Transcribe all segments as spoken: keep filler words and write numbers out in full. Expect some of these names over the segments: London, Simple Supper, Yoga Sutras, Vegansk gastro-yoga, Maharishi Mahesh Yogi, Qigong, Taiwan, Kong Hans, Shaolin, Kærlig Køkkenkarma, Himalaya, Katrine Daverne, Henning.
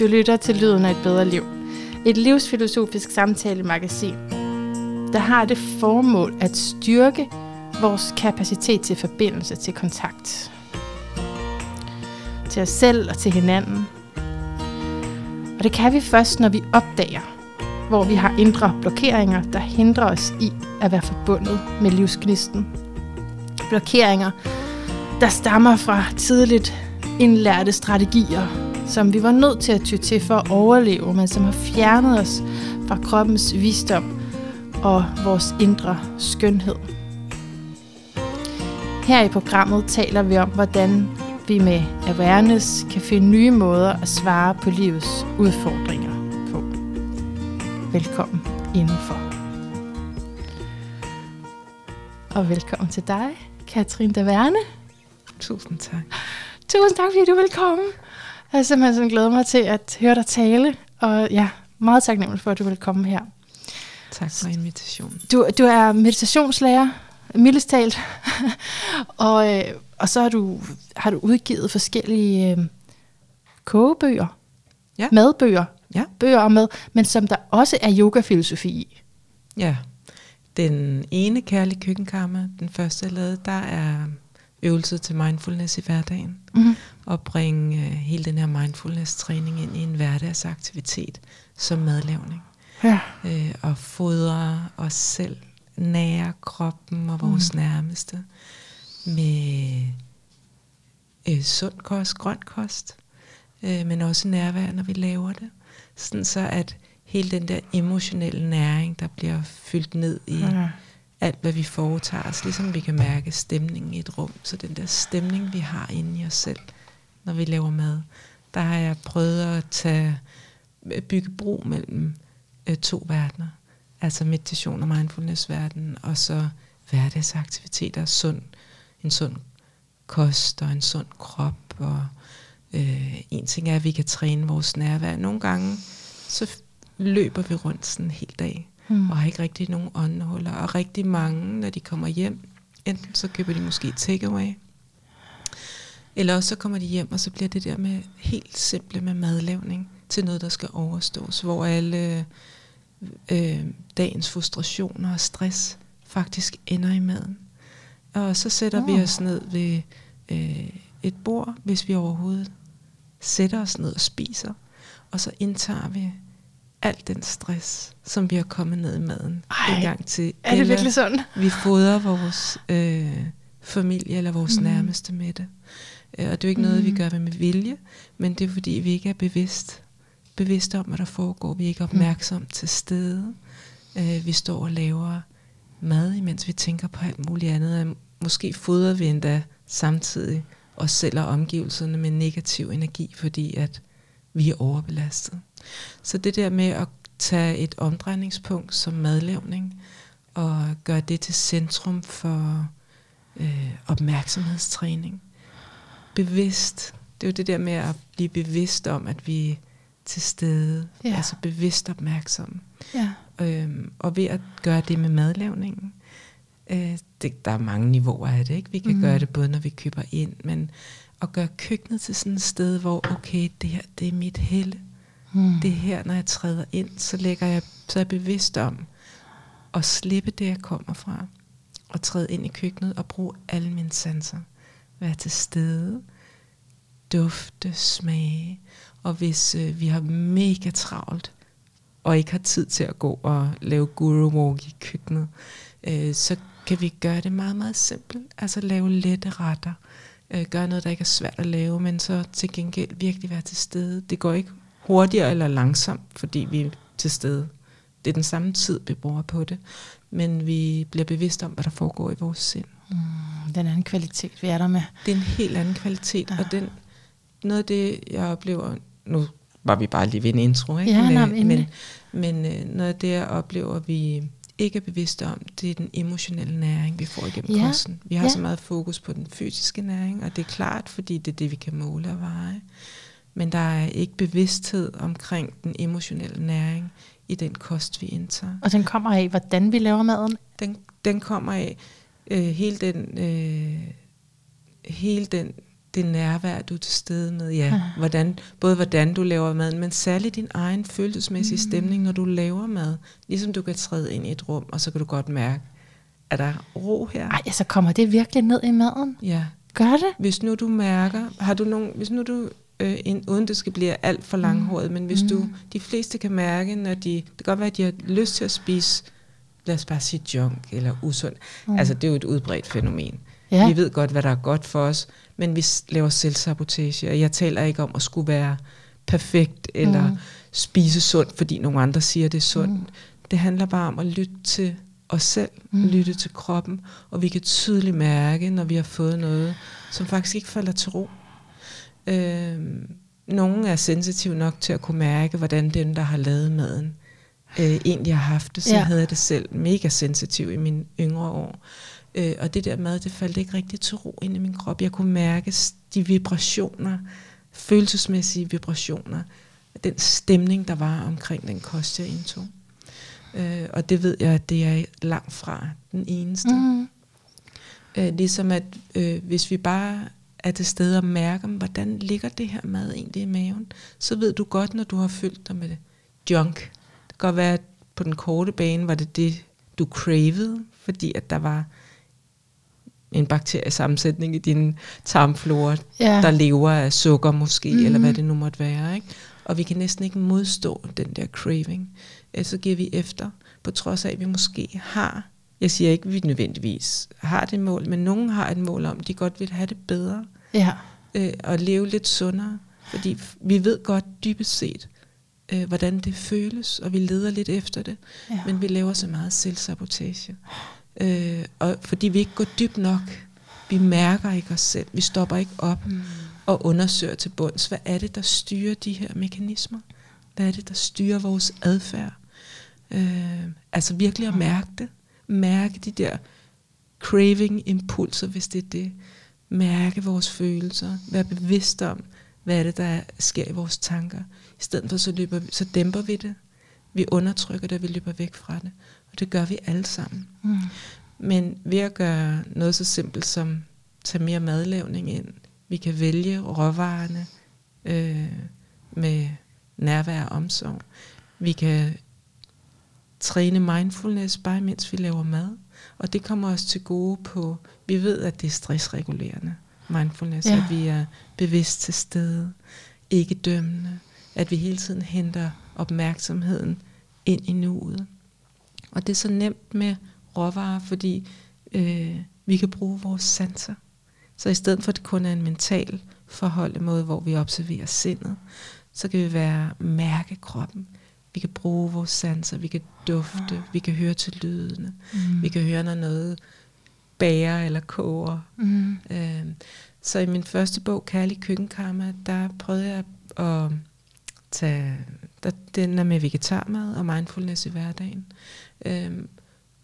Du lytter til Lyden af et bedre liv. Et livsfilosofisk samtale-magasin, der har det formål at styrke vores kapacitet til forbindelse, til kontakt. Til os selv og til hinanden. Og det kan vi først, når vi opdager, hvor vi har indre blokeringer, der hindrer os i at være forbundet med livsgnisten. Blokeringer, der stammer fra tidligt indlærte strategier, som vi var nødt til at ty til for at overleve, men som har fjernet os fra kroppens visdom og vores indre skønhed. Her i programmet taler vi om, hvordan vi med awareness kan finde nye måder at svare på livets udfordringer på. Velkommen indenfor. Og velkommen til dig, Katrine Daverne. Tusind tak. Tusind tak, fordi du er velkommen. Jeg har simpelthen glædet mig til at høre dig tale, og ja, meget taknemmelig for, at du vil komme her. Tak for invitationen. Du, du er meditationslærer, mildest talt, og, øh, og så har du, har du udgivet forskellige øh, kogebøger, ja. madbøger, ja. bøger om mad, men som der også er yogafilosofi i. Ja, den ene, Kærlig Køkkenkarma, den første jeg lavede, der er øvelse til mindfulness i hverdagen, mm-hmm. og bringe øh, hele den her mindfulness-træning ind i en hverdagsaktivitet som madlavning. Ja. Øh, og fodre os selv, nære kroppen og vores mm. nærmeste med øh, sund kost, grøn kost, øh, men også nærvær, når vi laver det. Sådan så at hele den der emotionelle næring, der bliver fyldt ned i... Ja. Alt, hvad vi foretager os, ligesom vi kan mærke stemningen i et rum. Så den der stemning, vi har inde i os selv, når vi laver mad, der har jeg prøvet at tage, bygge bro mellem øh, to verdener. Altså meditation og mindfulness-verdenen, og så hverdagsaktiviteter, sund, en sund kost og en sund krop. Og, øh, en ting er, at vi kan træne vores nærvær. Nogle gange, så løber vi rundt sådan en hel dag. Mm. Og har ikke rigtig nogen åndehuller. Og rigtig mange, når de kommer hjem, enten så køber de måske takeaway, eller også så kommer de hjem, og så bliver det der med helt simple med madlavning til noget, der skal overstås, hvor alle øh, dagens frustrationer og stress faktisk ender i maden. Og så sætter oh. vi os ned ved øh, et bord, hvis vi overhovedet sætter os ned og spiser, og så indtager vi alt den stress, som vi har kommet ned i maden. Ej, en gang til. Er det virkelig sådan? Vi fodrer vores øh, familie eller vores mm. nærmeste med det. Og det er jo ikke noget, mm. vi gør med vilje, men det er fordi, vi ikke er bevidst, bevidst om, hvad der foregår. Vi er ikke opmærksom mm. til stede. Øh, vi står og laver mad, imens vi tænker på alt muligt andet. Måske fodrer vi endda samtidig os selv og omgivelserne med negativ energi, fordi at vi er overbelastet. Så det der med at tage et omdrejningspunkt som madlavning og gøre det til centrum for øh, opmærksomhedstræning. Bevidst. Det er jo det der med at blive bevidst om, at vi er til stede. Ja. Altså bevidst opmærksomme. Ja. Øhm, og ved at gøre det med madlavningen. Øh, det, der er mange niveauer af det, ikke? Vi kan mm. gøre det både, når vi køber ind, men at gøre køkkenet til sådan et sted, hvor okay, det her, det er mit helle. Hmm. Det her, når jeg træder ind, så lægger jeg, så er jeg bevidst om at slippe det, jeg kommer fra, og træde ind i køkkenet og bruge alle mine sanser. Være til stede, dufte, smage. Og hvis øh, vi har mega travlt, og ikke har tid til at gå og lave guru walk i køkkenet, øh, så kan vi gøre det meget, meget simpelt. Altså lave lette retter. Øh, gøre noget, der ikke er svært at lave, men så til gengæld virkelig være til stede. Det går ikke hurtigere eller langsomt, fordi vi er til stede. Det er den samme tid, vi bruger på det. Men vi bliver bevidste om, hvad der foregår i vores sind. Mm, den anden kvalitet, vi er der med. Det er en helt anden kvalitet. Ja. Og den, noget af det, jeg oplever... Nu var vi bare lige ved en intro, ikke? Ja, men, men, men noget af det, jeg oplever, vi ikke er bevidste om, det er den emotionelle næring, vi får igennem ja. kosten. Vi har ja. så meget fokus på den fysiske næring, og det er klart, fordi det er det, vi kan måle og veje. Men der er ikke bevidsthed omkring den emotionelle næring i den kost, vi indtager. Og den kommer af, hvordan vi laver maden? Den, den kommer af øh, hele den, øh, hele den det nærvær, du er til stede med, ja, hvordan, både hvordan du laver maden, men særligt din egen følelsesmæssige stemning, når du laver mad. Ligesom du kan træde ind i et rum, og så kan du godt mærke, er der ro her? Ej, så kommer det virkelig ned i maden? Ja. Gør det? Hvis nu du mærker, har du nogen, hvis nu du, øh, en, uden det skal blive alt for langhåret, mm. men hvis mm. du, de fleste kan mærke, når de, det kan godt være, at de har lyst til at spise, lad os bare sige junk eller usund. Mm. Altså, det er jo et udbredt fænomen. Ja. Vi ved godt, hvad der er godt for os, men vi laver selvsabotage, og jeg taler ikke om at skulle være perfekt, eller mm. spise sundt, fordi nogle andre siger, det er sundt. Mm. Det handler bare om at lytte til os selv, mm. lytte til kroppen, og vi kan tydeligt mærke, når vi har fået noget, som faktisk ikke falder til ro. Øhm, nogen er sensitive nok til at kunne mærke, hvordan dem, der har lavet maden, øh, egentlig har haft det. Så ja. havde jeg det selv mega sensitiv i mine yngre år. Øh, og det der mad, det faldt ikke rigtig til ro ind i min krop. Jeg kunne mærke de vibrationer, følelsesmæssige vibrationer, den stemning, der var omkring den kost, jeg indtog. Øh, og det ved jeg, at det er langt fra den eneste. Mm. Øh, ligesom at øh, hvis vi bare er til stede og mærker, hvordan ligger det her mad egentlig i maven, så ved du godt, når du har fyldt dig med det. Junk. Det kan godt være, at på den korte bane var det det, du cravede, fordi at der var en bakteriesammensætning i din tarmflora, yeah. der lever af sukker måske, mm-hmm. eller hvad det nu måtte være, ikke? Og vi kan næsten ikke modstå den der craving. Så giver vi efter, på trods af, at vi måske har, jeg siger ikke, at vi nødvendigvis har det mål, men nogen har et mål om, de godt vil have det bedre, yeah. øh, og leve lidt sundere, fordi vi ved godt dybest set, øh, hvordan det føles, og vi leder lidt efter det, yeah. men vi laver så meget selvsabotage. Øh, og fordi vi ikke går dybt nok, vi mærker ikke os selv, vi stopper ikke op mm. og undersøger til bunds, hvad er det, der styrer de her mekanismer? Hvad er det, der styrer vores adfærd? Øh, altså virkelig at mærke det. Mærke de der craving-impulser, hvis det er det. Mærke vores følelser. Være bevidst om, hvad er det, der sker i vores tanker. I stedet for, så, løber vi, så dæmper vi det. Vi undertrykker det, vi løber væk fra det. Og det gør vi alle sammen. Mm. Men ved at gøre noget så simpelt som tage mere madlavning ind. Vi kan vælge råvarerne øh, med nærvær og omsorg. Vi kan træne mindfulness, bare mens vi laver mad. Og det kommer os til gode på, vi ved, at det er stressregulerende mindfulness, ja. At vi er bevidst til stede, ikke dømmende, at vi hele tiden henter opmærksomheden ind i nuet. Og det er så nemt med råvarer, fordi øh, vi kan bruge vores sanser. Så i stedet for, at det kun er en mental forholdemåde, hvor vi observerer sindet, så kan vi være mærke kroppen. Vi kan bruge vores sanser, vi kan dufte, vi kan høre til lydene, mm. vi kan høre, når noget bager eller koger. Mm. Øh, så i min første bog, Kærlig Køkkenkarma, der prøvede jeg at tage, der, den er med vegetarmad og mindfulness i hverdagen, øh,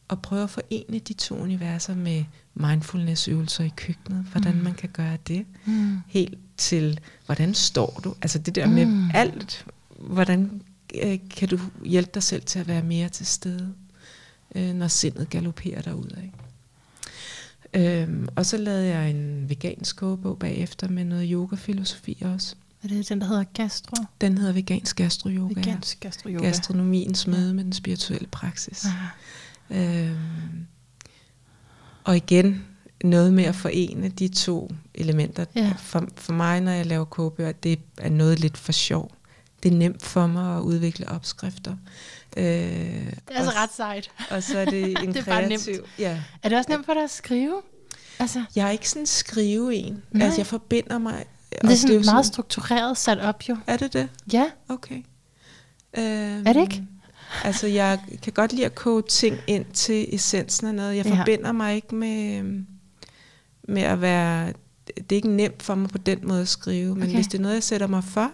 og prøve at forene de to universer med mindfulness-øvelser i køkkenet, hvordan mm. man kan gøre det, mm. helt til, hvordan står du? Altså det der mm. med alt, hvordan øh, kan du hjælpe dig selv til at være mere til stede, øh, når sindet galopperer derudad, ikke? Øhm, og så lavede jeg en vegansk kogebog bagefter med noget yoga-filosofi også. Er det den, der hedder gastro? Den hedder Vegansk Gastro-yoga. Vegansk gastro-yoga. Gastronomiens møde med den spirituelle praksis. Øhm, og igen, noget med at forene de to elementer. Yeah. For, for mig, når jeg laver kogebøger, det er noget lidt for sjov. Det er nemt for mig at udvikle opskrifter. Øh, det er altså ret sejt. Og så er det en det er kreativ... Ja. Er det også nemt for dig at skrive? Altså. Jeg er ikke sådan skrive en. Nej. Altså, jeg forbinder mig... Det er sådan det er meget sådan, struktureret sat op, jo. Er det det? Ja. Okay. Øhm, er det ikke? Altså, jeg kan godt lide at koge ting ind til essensen af noget. Jeg ja. forbinder mig ikke med... med at være, det er ikke nemt for mig på den måde at skrive, men okay. hvis det er noget, jeg sætter mig for,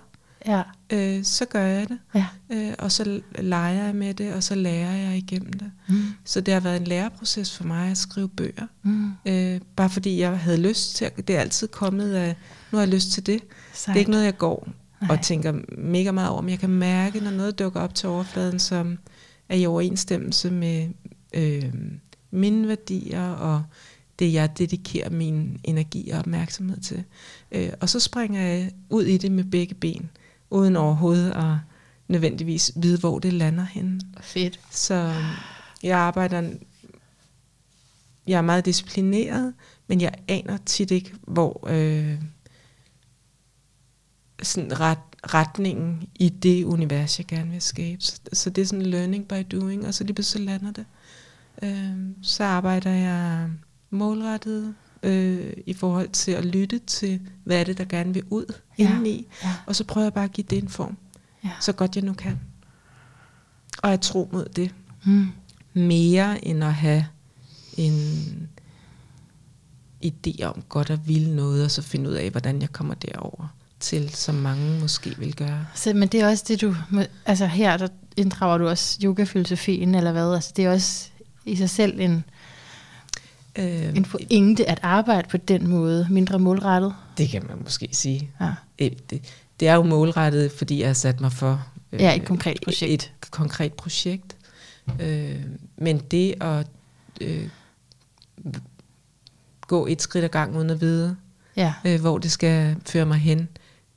ja. øh, så gør jeg det, ja. øh, og så leger jeg med det, og så lærer jeg igennem det. Mm. Så det har været en læreproces for mig at skrive bøger, mm. øh, bare fordi jeg havde lyst til, det er altid kommet af, nu har jeg lyst til det. Sejt. Det er ikke noget, jeg går Nej. og tænker mega meget over, men jeg kan mærke, når noget dukker op til overfladen, som er i overensstemmelse med øh, mine værdier og det, jeg dedikerer min energi og opmærksomhed til. Øh, og så springer jeg ud i det med begge ben, uden overhovedet at nødvendigvis vide, hvor det lander henne. Fedt. Så jeg arbejder... Jeg er meget disciplineret, men jeg aner tit ikke, hvor øh, sådan ret, retningen i det univers, jeg gerne vil skabe. Så, så det er sådan learning by doing, og så lige pludselig lander det. Øh, så arbejder jeg målrettet øh, i forhold til at lytte til, hvad er det, der gerne vil ud ja. indeni. Ja. Og så prøver jeg bare at give det en form, ja. så godt jeg nu kan. Og jeg tror mod det. Hmm. Mere end at have... en idé om godt at ville noget, og så finde ud af, hvordan jeg kommer derover til, som mange måske vil gøre. Så, men det er også det, du... Altså her, der inddrager du også yoga-filosofien, eller hvad? Altså det er også i sig selv en, øh, en pointe at arbejde på den måde, mindre målrettet. Det kan man måske sige. Ja. Det, det er jo målrettet, fordi jeg har sat mig for... Øh, ja, et konkret projekt. Et, et konkret projekt. Øh, men det at... Øh, gå et skridt ad gangen uden at vide ja. øh, hvor det skal føre mig hen,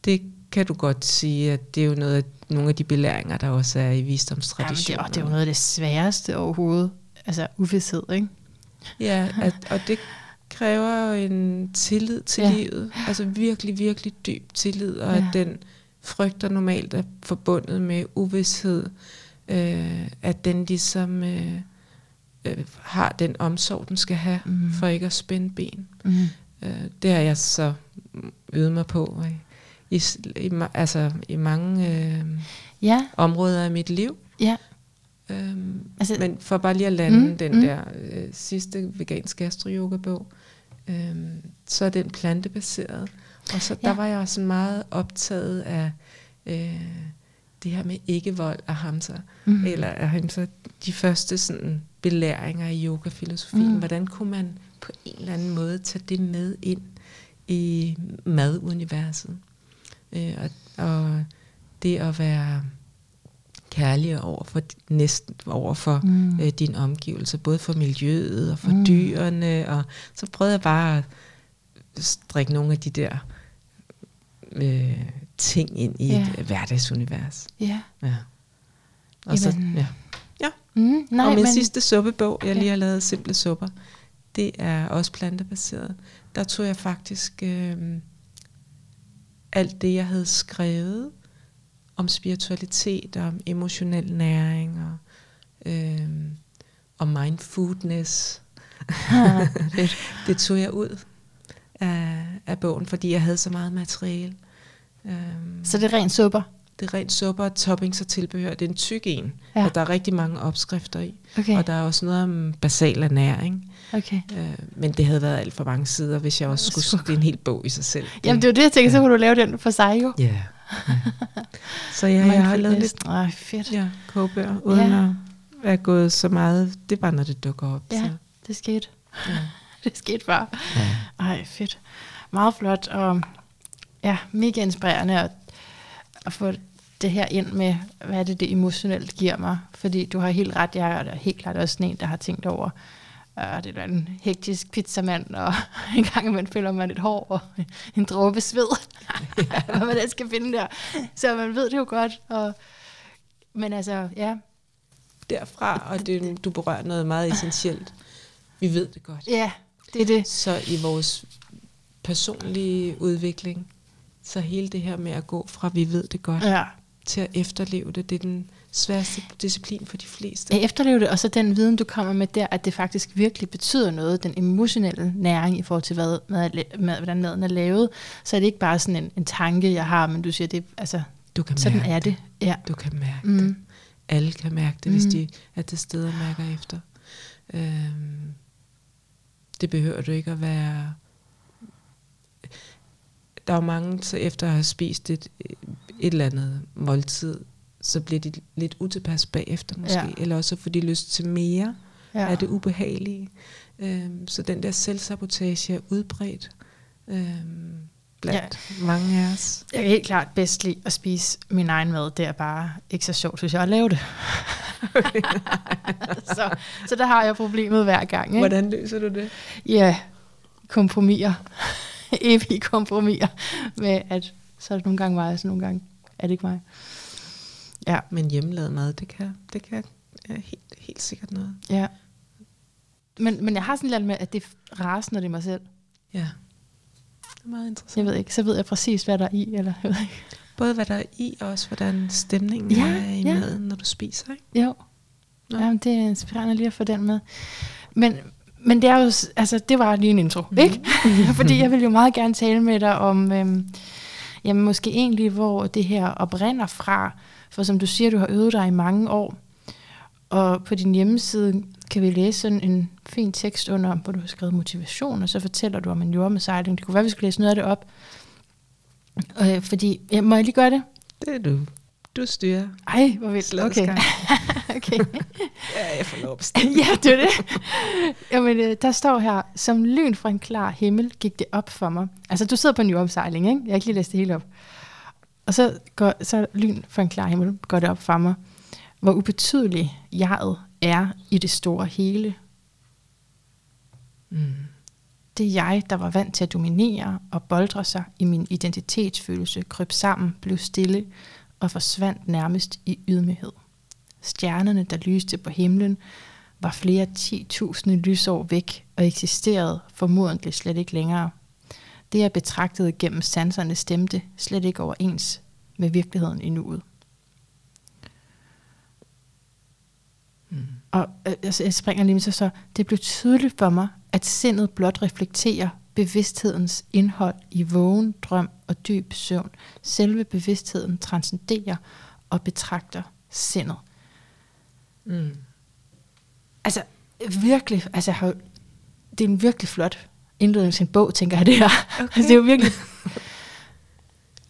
det kan du godt sige, at det er jo noget af, nogle af de belæringer der også er i visdomstraditionen. Ja, det, det er jo noget af det sværeste overhovedet, altså uvished, ikke? Ja, at, og det kræver jo en tillid til ja. livet, altså virkelig, virkelig dyb tillid, og ja. at den frygt der normalt er forbundet med uvished, øh, at den ligesom øh, har den omsorg, den skal have, mm. for ikke at spænde ben. Mm. Det har jeg så øvet mig på i, i, altså, i mange øh, ja. områder af mit liv. Ja. Øhm, altså, men for bare lige at lande mm, den mm. der øh, sidste vegansk gastro-yoga-bog, øh, så er den plantebaseret. Og så ja. der var jeg også meget optaget af... Øh, det her med ikke-vold af Hamsa, mm. eller af Hamsa, de første sådan belæringer i yogafilosofien, mm. hvordan kunne man på en eller anden måde tage det med ind i maduniverset? Øh, og, og det at være kærlig over for, næsten over for mm. øh, din omgivelse, både for miljøet og for mm. dyrene, og så prøvede jeg bare at strikke nogle af de der... Øh, ting ind i ja. et hverdagsunivers. Ja. ja. Og så, ja. ja. Mm, nej, og min men... sidste suppebog, jeg okay. lige har lavet, Simple Supper, det er også plantebaseret. Der tog jeg faktisk øh, alt det, jeg havde skrevet om spiritualitet, om emotionel næring, og øh, om mindfulness. Ah, det tog jeg ud af, af bogen, fordi jeg havde så meget materiale. Så det er rent supper? Det er rent supper, toppings og tilbehør. Det er en tyk en, ja. og der er rigtig mange opskrifter i. Okay. Og der er også noget om basal ernæring. Okay. Øh, men det havde været alt for mange sider, hvis jeg også skulle... Super. Det er en hel bog i sig selv. Jamen det er jo det, jeg tænker, ja. så kunne du lave den for sig jo. Ja. ja. Så ja, jeg har lavet lidt Ej, fedt. Ja, kogebøger, uden ja. at være gået så meget. Det er bare, når det dukker op. Ja, så. det skete. Ja. det skete bare. Ja. Ej, fedt. Meget flot, og... Ja, mega inspirerende at, at få det her ind med, hvad er det, det emotionelt giver mig. Fordi du har helt ret, jeg er helt klart også en, der har tænkt over, øh, det er en hektisk pizzamand, og en gang imellem føler man lidt hår, og en dråbe sved, ja. hvad man da skal finde der. Så man ved det jo godt. Og, men altså, ja. Derfra, og det, du berører noget meget essentielt. Vi ved det godt. Ja, det er det. Så i vores... personlig udvikling, så hele det her med at gå fra, vi ved det godt, ja. til at efterleve det, det er den sværeste disciplin for de fleste. At efterleve det, og så den viden, du kommer med der, at det faktisk virkelig betyder noget, den emotionelle næring i forhold til, hvad mad, mad, hvordan maden er lavet, så er det ikke bare sådan en, en tanke, jeg har, men du siger, det, altså, du kan sådan mærke er det. det. Ja. Du kan mærke mm. det. Alle kan mærke det, mm. hvis de er til stede og mærker efter. Øhm, det behøver du ikke at være... Der er jo mange, så efter at have spist et, et eller andet måltid, så bliver de lidt utilpas bagefter måske, ja. eller også får de lyst til mere, ja. er det ubehagelige. Øhm, så den der selvsabotage er udbredt øhm, blandt ja. mange af os. Jeg kan helt klart bedst lide at spise min egen mad, det er bare ikke så sjovt, synes jeg, at lave det. så, så der har jeg problemet hver gang. Ikke? Hvordan løser du det? Ja, yeah. kompromiser, evige kompromiser med, at så er det nogle gange mig, og så nogle gange er det ikke mig. Ja. Men hjemmelavet mad, det kan, det kan ja, helt, helt sikkert noget. Ja. Men, men jeg har sådan lidt med, at det raser, når det er mig selv. Ja. Det er meget interessant. Jeg ved ikke, så ved jeg præcis, hvad der er i, eller jeg ved ikke. Både hvad der er i, og også hvordan stemningen ja, er i ja. maden, når du spiser, ikke? Jo. Nå. Jamen, det er inspirerende lige at få den med. Men, men det er jo, altså, det var lige en intro, mm. ikke? Fordi jeg vil jo meget gerne tale med dig om, øhm, jamen måske egentlig, hvor det her oprinder fra. For som du siger, du har øvet dig i mange år. Og på din hjemmeside kan vi læse sådan en fin tekst under, hvor du har skrevet motivation, og så fortæller du om en jordmessejling. Det kunne være, vi skulle læse noget af det op. Øh, fordi, ja, må jeg lige gøre det? Det er du. Du styrer. Ej, hvor vildt. Okay. okay. ja, jeg får lov at ja, det er det. Jamen, øh, der står her, som lyn fra en klar himmel gik det op for mig. Altså, du sidder på en jordomsejling, ikke? Jeg har ikke lige læst det hele op. Og så går så lyn fra en klar himmel går det op for mig, hvor ubetydelig jeget er i det store hele. Mm. Det er jeg, der var vant til at dominere og boldre sig i min identitetsfølelse, kryb sammen, blev stille og forsvandt nærmest i ydmyghed. Stjernerne, der lyste på himlen, var flere ti tusinde lysår væk og eksisterede formodentlig slet ikke længere. Det, jeg betragtede gennem sanserne, stemte slet ikke overens med virkeligheden i nuet. Mm. Og altså, jeg springer lige med sig så, det blev tydeligt for mig, at sindet blot reflekterer bevidsthedens indhold i vågen, drøm og dyb søvn. Selve bevidstheden transcenderer og betragter sindet. Mm. Altså, virkelig, altså, det er en virkelig flot indledning til en bog, tænker jeg det her. Okay. altså, det er jo virkelig...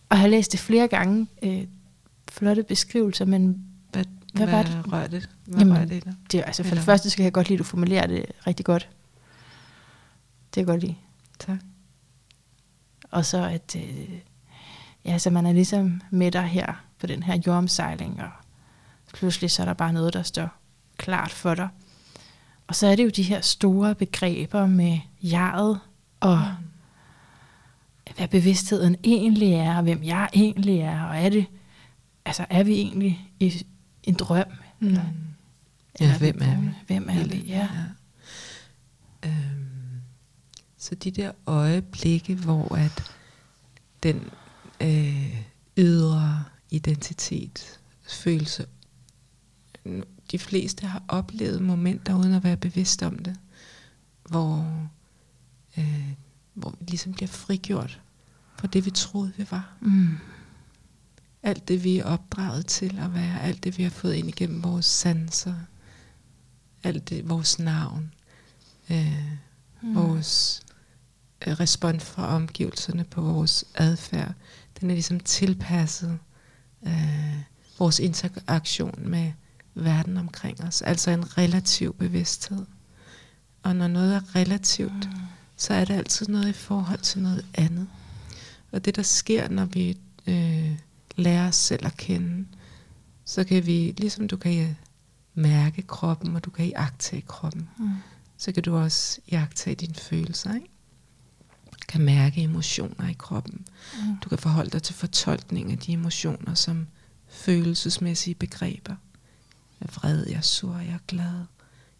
og jeg har læst det flere gange. Øh, flotte beskrivelser, men... Hvad, hvad, hvad var det? Rør det? Hvad Jamen, rør det, det er, altså, for Eller? det første skal jeg godt lide, at du formulerer det rigtig godt. Det er godt lide. Tak. Og så at øh, ja, så man er ligesom med dig her på den her jordomsejling, og pludselig så er der bare noget, der står klart for dig. Og så er det jo de her store begreber med jeget, og mm. hvad bevidstheden egentlig er, og hvem jeg egentlig er, og er det, altså er vi egentlig i en drøm? Mm. Eller, ja, eller, hvem er vi? Hvem er vi, ja. ja. Øhm. Så de der øjeblikke, hvor at den øh, ydre identitet, følelse, de fleste har oplevet momenter uden at være bevidst om det, hvor, øh, hvor vi ligesom bliver frigjort fra det, vi troede, vi var. Mm. Alt det, vi er opdraget til at være, alt det, vi har fået ind igennem vores sanser, alt det, vores navn, øh, mm. vores respons fra omgivelserne på vores adfærd, den er ligesom tilpasset øh, vores interaktion med verden omkring os, altså en relativ bevidsthed. Og når noget er relativt, mm. så er det altid noget i forhold til noget andet. Og det der sker, når vi øh, lærer os selv at kende, så kan vi, ligesom du kan mærke kroppen, og du kan iagttage kroppen, mm. så kan du også iagttage dine følelser, ikke? Du kan mærke emotioner i kroppen. Mm. Du kan forholde dig til fortolkning af de emotioner som følelsesmæssige begreber. Jeg er vred, jeg er sur, jeg er glad.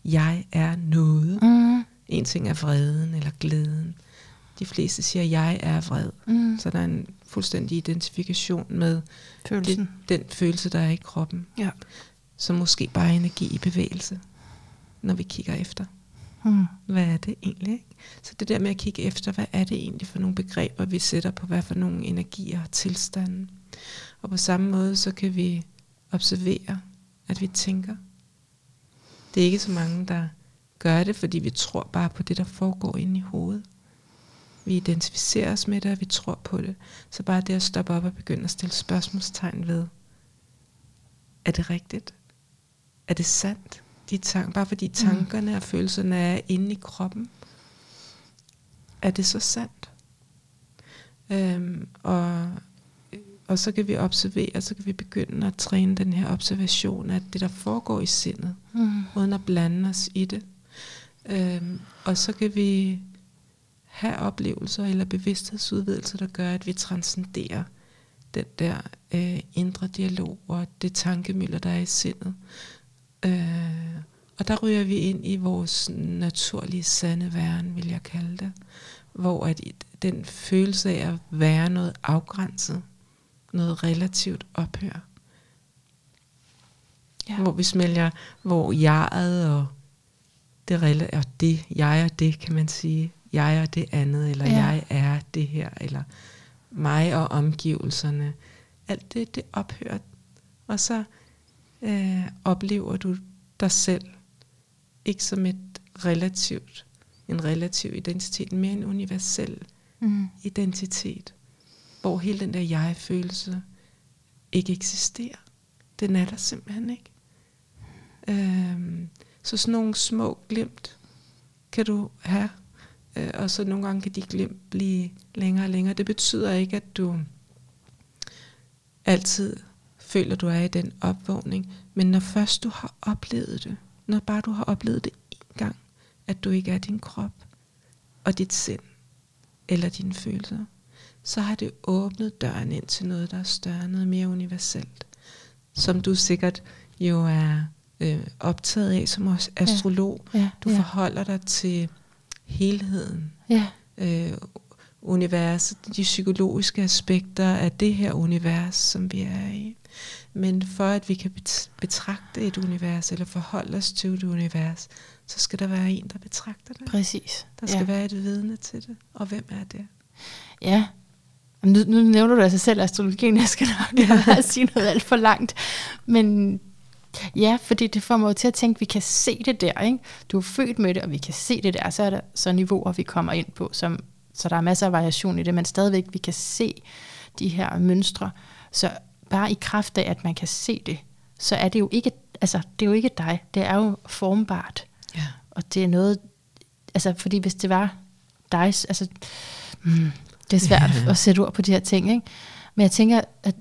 Jeg er noget. Mm. En ting er vreden eller glæden. De fleste siger, jeg er vred. Mm. Så der er en fuldstændig identifikation med det, den følelse, der er i kroppen. Ja. Som måske bare er energi i bevægelse, når vi kigger efter. Hmm. Hvad er det egentlig? Ikke? Så det der med at kigge efter, hvad er det egentlig for nogle begreber, vi sætter på, hvad for nogle energier og tilstanden. Og på samme måde, så kan vi observere, at vi tænker. Det er ikke så mange, der gør det, fordi vi tror bare på det, der foregår inde i hovedet. Vi identificerer os med det, og vi tror på det. Så bare det at stoppe op og begynde at stille spørgsmålstegn ved, er det rigtigt? Er det sandt? De tanker, bare fordi tankerne mm. og følelserne er inde i kroppen, er det så sandt? Øhm, og, og så kan vi observere, så kan vi begynde at træne den her observation af det, der foregår i sindet, mm. uden at blande os i det. Øhm, og så kan vi have oplevelser eller bevidsthedsudvidelser, der gør, at vi transcenderer den der øh, indre dialog og det tankemylder, der er i sindet. Øh, og der ryger vi ind i vores naturlige sande væren, vil jeg kalde det, hvor at den følelse af at være noget afgrænset, noget relativt ophør. Ja. Hvor vi smelter, hvor jeget og det, og det, jeg og det, kan man sige, jeg og det andet, eller ja. jeg er det her, eller mig og omgivelserne. Alt det, det ophører. Og så øh, oplever du dig selv, ikke som et relativt, en relativ identitet, mere en universel mm. identitet, hvor hele den der jeg-følelse ikke eksisterer. Den er der simpelthen ikke. Øhm, så sådan nogle små glimt kan du have, øh, og så nogle gange kan de glimt blive længere og længere. Det betyder ikke, at du altid føler, du er i den opvågning, men når først du har oplevet det, når bare du har oplevet det én gang, at du ikke er din krop og dit sind eller dine følelser, så har det åbnet døren ind til noget, der er større, noget mere universelt, som du sikkert jo er øh, optaget af som astrolog. Ja, ja, du ja. forholder dig til helheden, ja. øh, universet, de psykologiske aspekter af det her univers, som vi er i. Men for at vi kan betragte et univers, eller forholde os til et univers, så skal der være en, der betragter det. Præcis. Der skal ja. være et vidne til det. Og hvem er det? Ja. Nu, nu nævner du altså selv astrologien, jeg skal nok ja. sige noget alt for langt. Men ja, fordi det får mig jo til at tænke, at vi kan se det der, ikke? Du er født med det, og vi kan se det der. Så er der så niveauer, vi kommer ind på, som, så der er masser af variation i det, men stadigvæk, vi kan se de her mønstre. Så bare i kraft af, at man kan se det, så er det jo ikke, altså, det er jo ikke dig. Det er jo formbart. Ja. Og det er noget, altså, fordi hvis det var dig, altså... Mm, det er svært yeah. at sætte ord på de her ting, ikke? Men jeg tænker, at,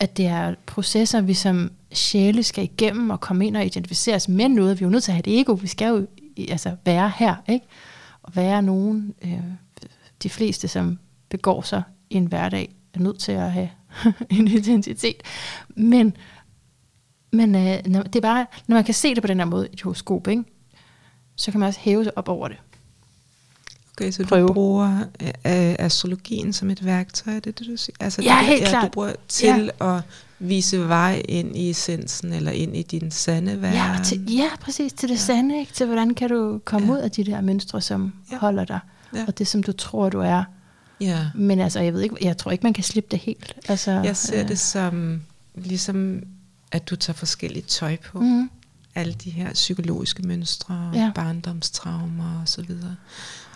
at det er processer, vi som sjæle skal igennem og komme ind og identificeres med noget. Vi er jo nødt til at have et ego. Vi skal jo altså, være her, ikke? Og være nogen, øh, de fleste, som begår sig i en hverdag, er nødt til at have en identitet. Men, men øh, når, det er bare, når man kan se det på den her måde i et horoskop, ikke? Så kan man også hæve sig op over det. Okay, så Prøve. du bruger øh, astrologien som et værktøj, er det det, du siger? Altså, ja, det, helt ja, klart. Du bruger til ja. at vise vej ind i essensen, eller ind i din sande verden. Ja, til, ja præcis, til det ja. sande, ikke? Til hvordan kan du komme ja. ud af de der mønstre, som ja. holder dig, ja. og det som du tror, du er. Ja. Men altså, jeg ved ikke, jeg tror ikke, man kan slippe det helt. Altså, jeg ser øh, det som, ligesom at du tager forskelligt tøj på. Mm-hmm. Alle de her psykologiske mønstre, ja. barndomstraumer og så videre.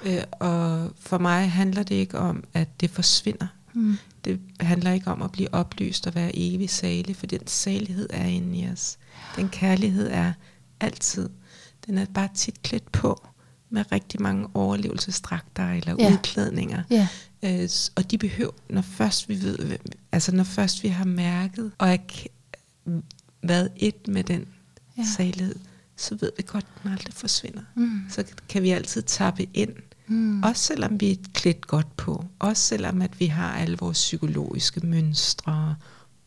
Øh, og for mig handler det ikke om, at det forsvinder. Mm. Det handler ikke om at blive oplyst og være evig salig, for den salighed er inde i os. Den kærlighed er altid. Den er bare tit klædt på med rigtig mange overlevelsesdragter eller yeah. udklædninger. Yeah. Øh, og de behøver, når først vi ved, altså når først vi har mærket og er k- været et med den ja. salighed, så ved vi godt, at den aldrig forsvinder. Mm. Så kan vi altid tappe ind. Mm. Også selvom vi er klædt godt på. Også selvom at vi har alle vores psykologiske mønstre,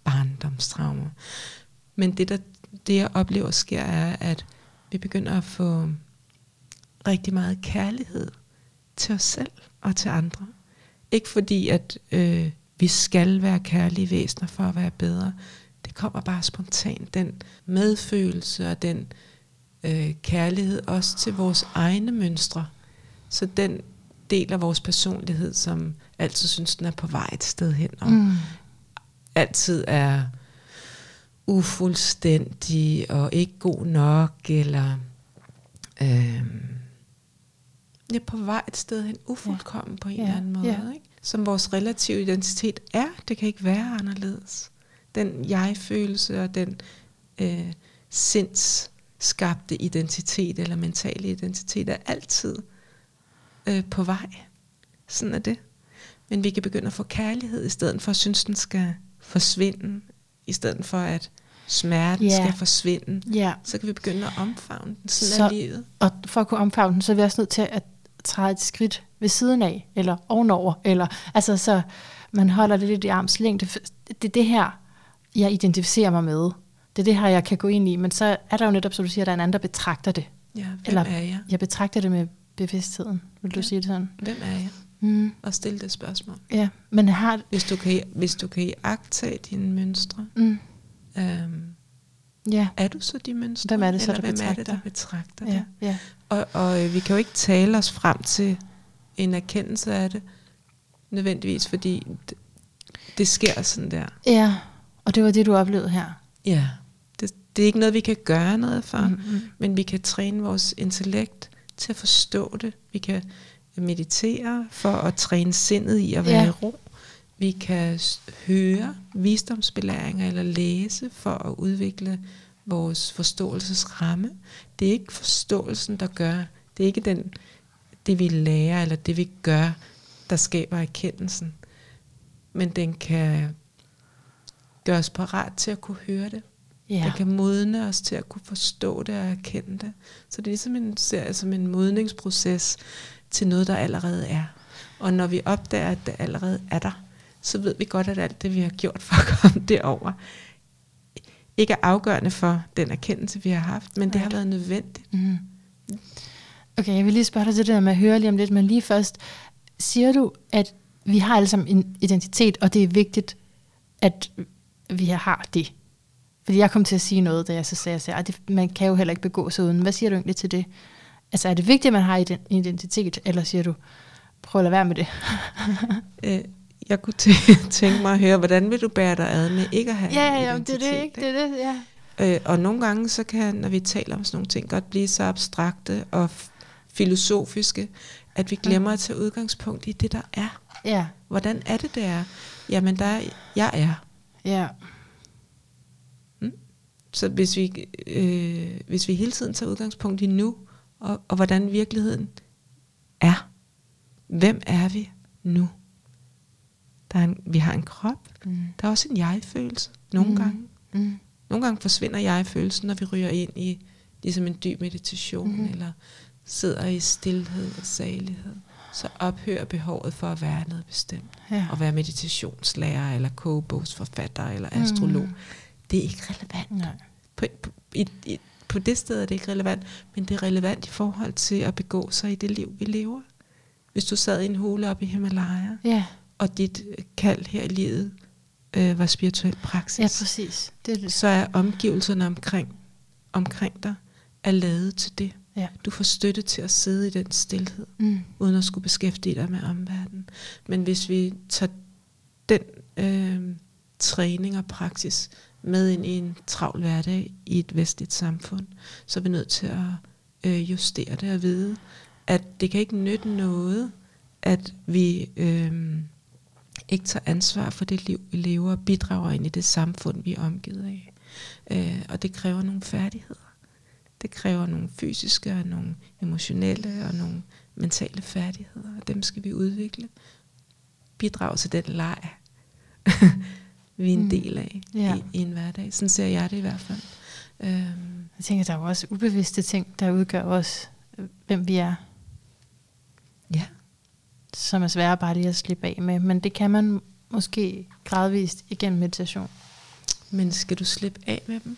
barndomstraumer. Men det, der, det jeg oplever sker, er, at vi begynder at få rigtig meget kærlighed til os selv og til andre. Ikke fordi, at øh, vi skal være kærlige væsener for at være bedre. Det kommer bare spontant. Den medfølelse og den øh, kærlighed også til vores egne mønstre. Så den del af vores personlighed, som altid synes, den er på vej et sted hen. Og mm. altid er ufuldstændig og ikke god nok. Eller øh, ja, på vej et sted hen. Ufuldkommen ja. på en ja. eller anden måde. Ja. Ikke? Som vores relative identitet er. Det kan ikke være anderledes. Den jeg-følelse og den øh, sindsskabte identitet eller mentale identitet er altid øh, på vej. Sådan er det. Men vi kan begynde at få kærlighed i stedet for at synes, den skal forsvinde. I stedet for at smerten yeah. skal forsvinde. Yeah. Så kan vi begynde at omfavne den. Sådan så, er livet. Og for at kunne omfavne den, så er vi også nødt til at træder et skridt ved siden af, eller ovenover, eller, altså så man holder det lidt i armslængde. Det er det her, jeg identificerer mig med. Det er det her, jeg kan gå ind i, men så er der jo netop, som du siger, der er en anden, der betragter det. Ja, eller er jeg? Jeg betragter det med bevidstheden, vil ja. Du sige det sådan? Hvem er jeg? Mm. Og stille det spørgsmål. Ja, men har... Hvis du kan, hvis du kan iagttage dine mønstre, mm. øhm, ja. Er du så de mønstre? Hvem er det så, der, hvem betragter? Er det, der betragter dig? Ja. Ja. Og, og øh, vi kan jo ikke tale os frem til en erkendelse af det, nødvendigvis, fordi det, det sker sådan der. Ja, og det var det, du oplevede her. Ja, det, det er ikke noget, vi kan gøre noget for, mm-hmm. men vi kan træne vores intellekt til at forstå det. Vi kan meditere for at træne sindet i at være ja. I ro. Vi kan høre visdomsbelæringer eller læse for at udvikle vores forståelsesramme. Det er ikke forståelsen, der gør. Det er ikke den, det, vi lærer eller det, vi gør, der skaber erkendelsen. Men den kan gøre os parat til at kunne høre det. Yeah. Den kan modne os til at kunne forstå det og erkende det. Så det er ligesom en, som en modningsproces til noget, der allerede er. Og når vi opdager, at det allerede er der, så ved vi godt, at alt det, vi har gjort for at komme derover, ikke er afgørende for den erkendelse, vi har haft, men det har været nødvendigt. Mm. Okay, jeg vil lige spørge dig til det der med at høre lige om lidt, men lige først, siger du, at vi har alle sammen en identitet, og det er vigtigt, at vi har det? Fordi jeg kom til at sige noget, da jeg så sagde, at man kan jo heller ikke begå sig uden. Hvad siger du egentlig til det? Altså, er det vigtigt, at man har en identitet, eller siger du, prøv at lade være med det? øh, jeg kunne tæ- tænke mig at høre, hvordan vil du bære dig ad med ikke at have ja, en ja, identitet? Ja, det er det ikke. Det er det, ja. øh, og nogle gange, så kan, når vi taler om sådan nogle ting, godt blive så abstrakte og f- filosofiske, at vi glemmer at tage udgangspunkt i det, der er. Ja. Hvordan er det, der er? Jamen, der er, jeg er. Ja. Mm? Så hvis vi, øh, hvis vi hele tiden tager udgangspunkt i nu, og, og hvordan virkeligheden er. Hvem er vi nu? Der er en, vi har en krop. Mm. Der er også en jeg-følelse. Nogle mm. gange. Mm. Nogle gange forsvinder jeg-følelsen, når vi ryger ind i ligesom en dyb meditation, mm-hmm. eller sidder i stilhed og salighed. Så ophører behovet for at være noget bestemt. Ja. At være meditationslærer, eller kogebogsforfatter, eller mm. astrolog. Det er ikke relevant. Nej. På, på, i, i, på det sted er det ikke relevant, men det er relevant i forhold til at begå sig i det liv, vi lever. Hvis du sad i en hule oppe i Himalaya, yeah. og dit kald her i livet øh, var spirituel praksis, ja, præcis. Det er det. Så er omgivelserne omkring, omkring dig er lavet til det. Ja. Du får støtte til at sidde i den stilhed, mm. uden at skulle beskæftige dig med omverdenen. Men hvis vi tager den øh, træning og praksis med ind i en travl hverdag i et vestligt samfund, så er vi nødt til at øh, justere det og vide, at det kan ikke nytte noget, at vi øh, ikke tager ansvar for det liv, vi lever, og bidrager ind i det samfund, vi er omgivet af. Øh, og det kræver nogle færdigheder. Det kræver nogle fysiske, og nogle emotionelle og nogle mentale færdigheder, og dem skal vi udvikle. Bidrage til den leg, vi er en mm. del af ja. i, i en hverdag. Sådan ser jeg det i hvert fald. Øh, jeg tænker, der er jo også ubevidste ting, der udgør os, hvem vi er. Ja. Som er svære bare lige at slippe af med. Men det kan man måske gradvist igennem meditation. Men skal du slippe af med dem?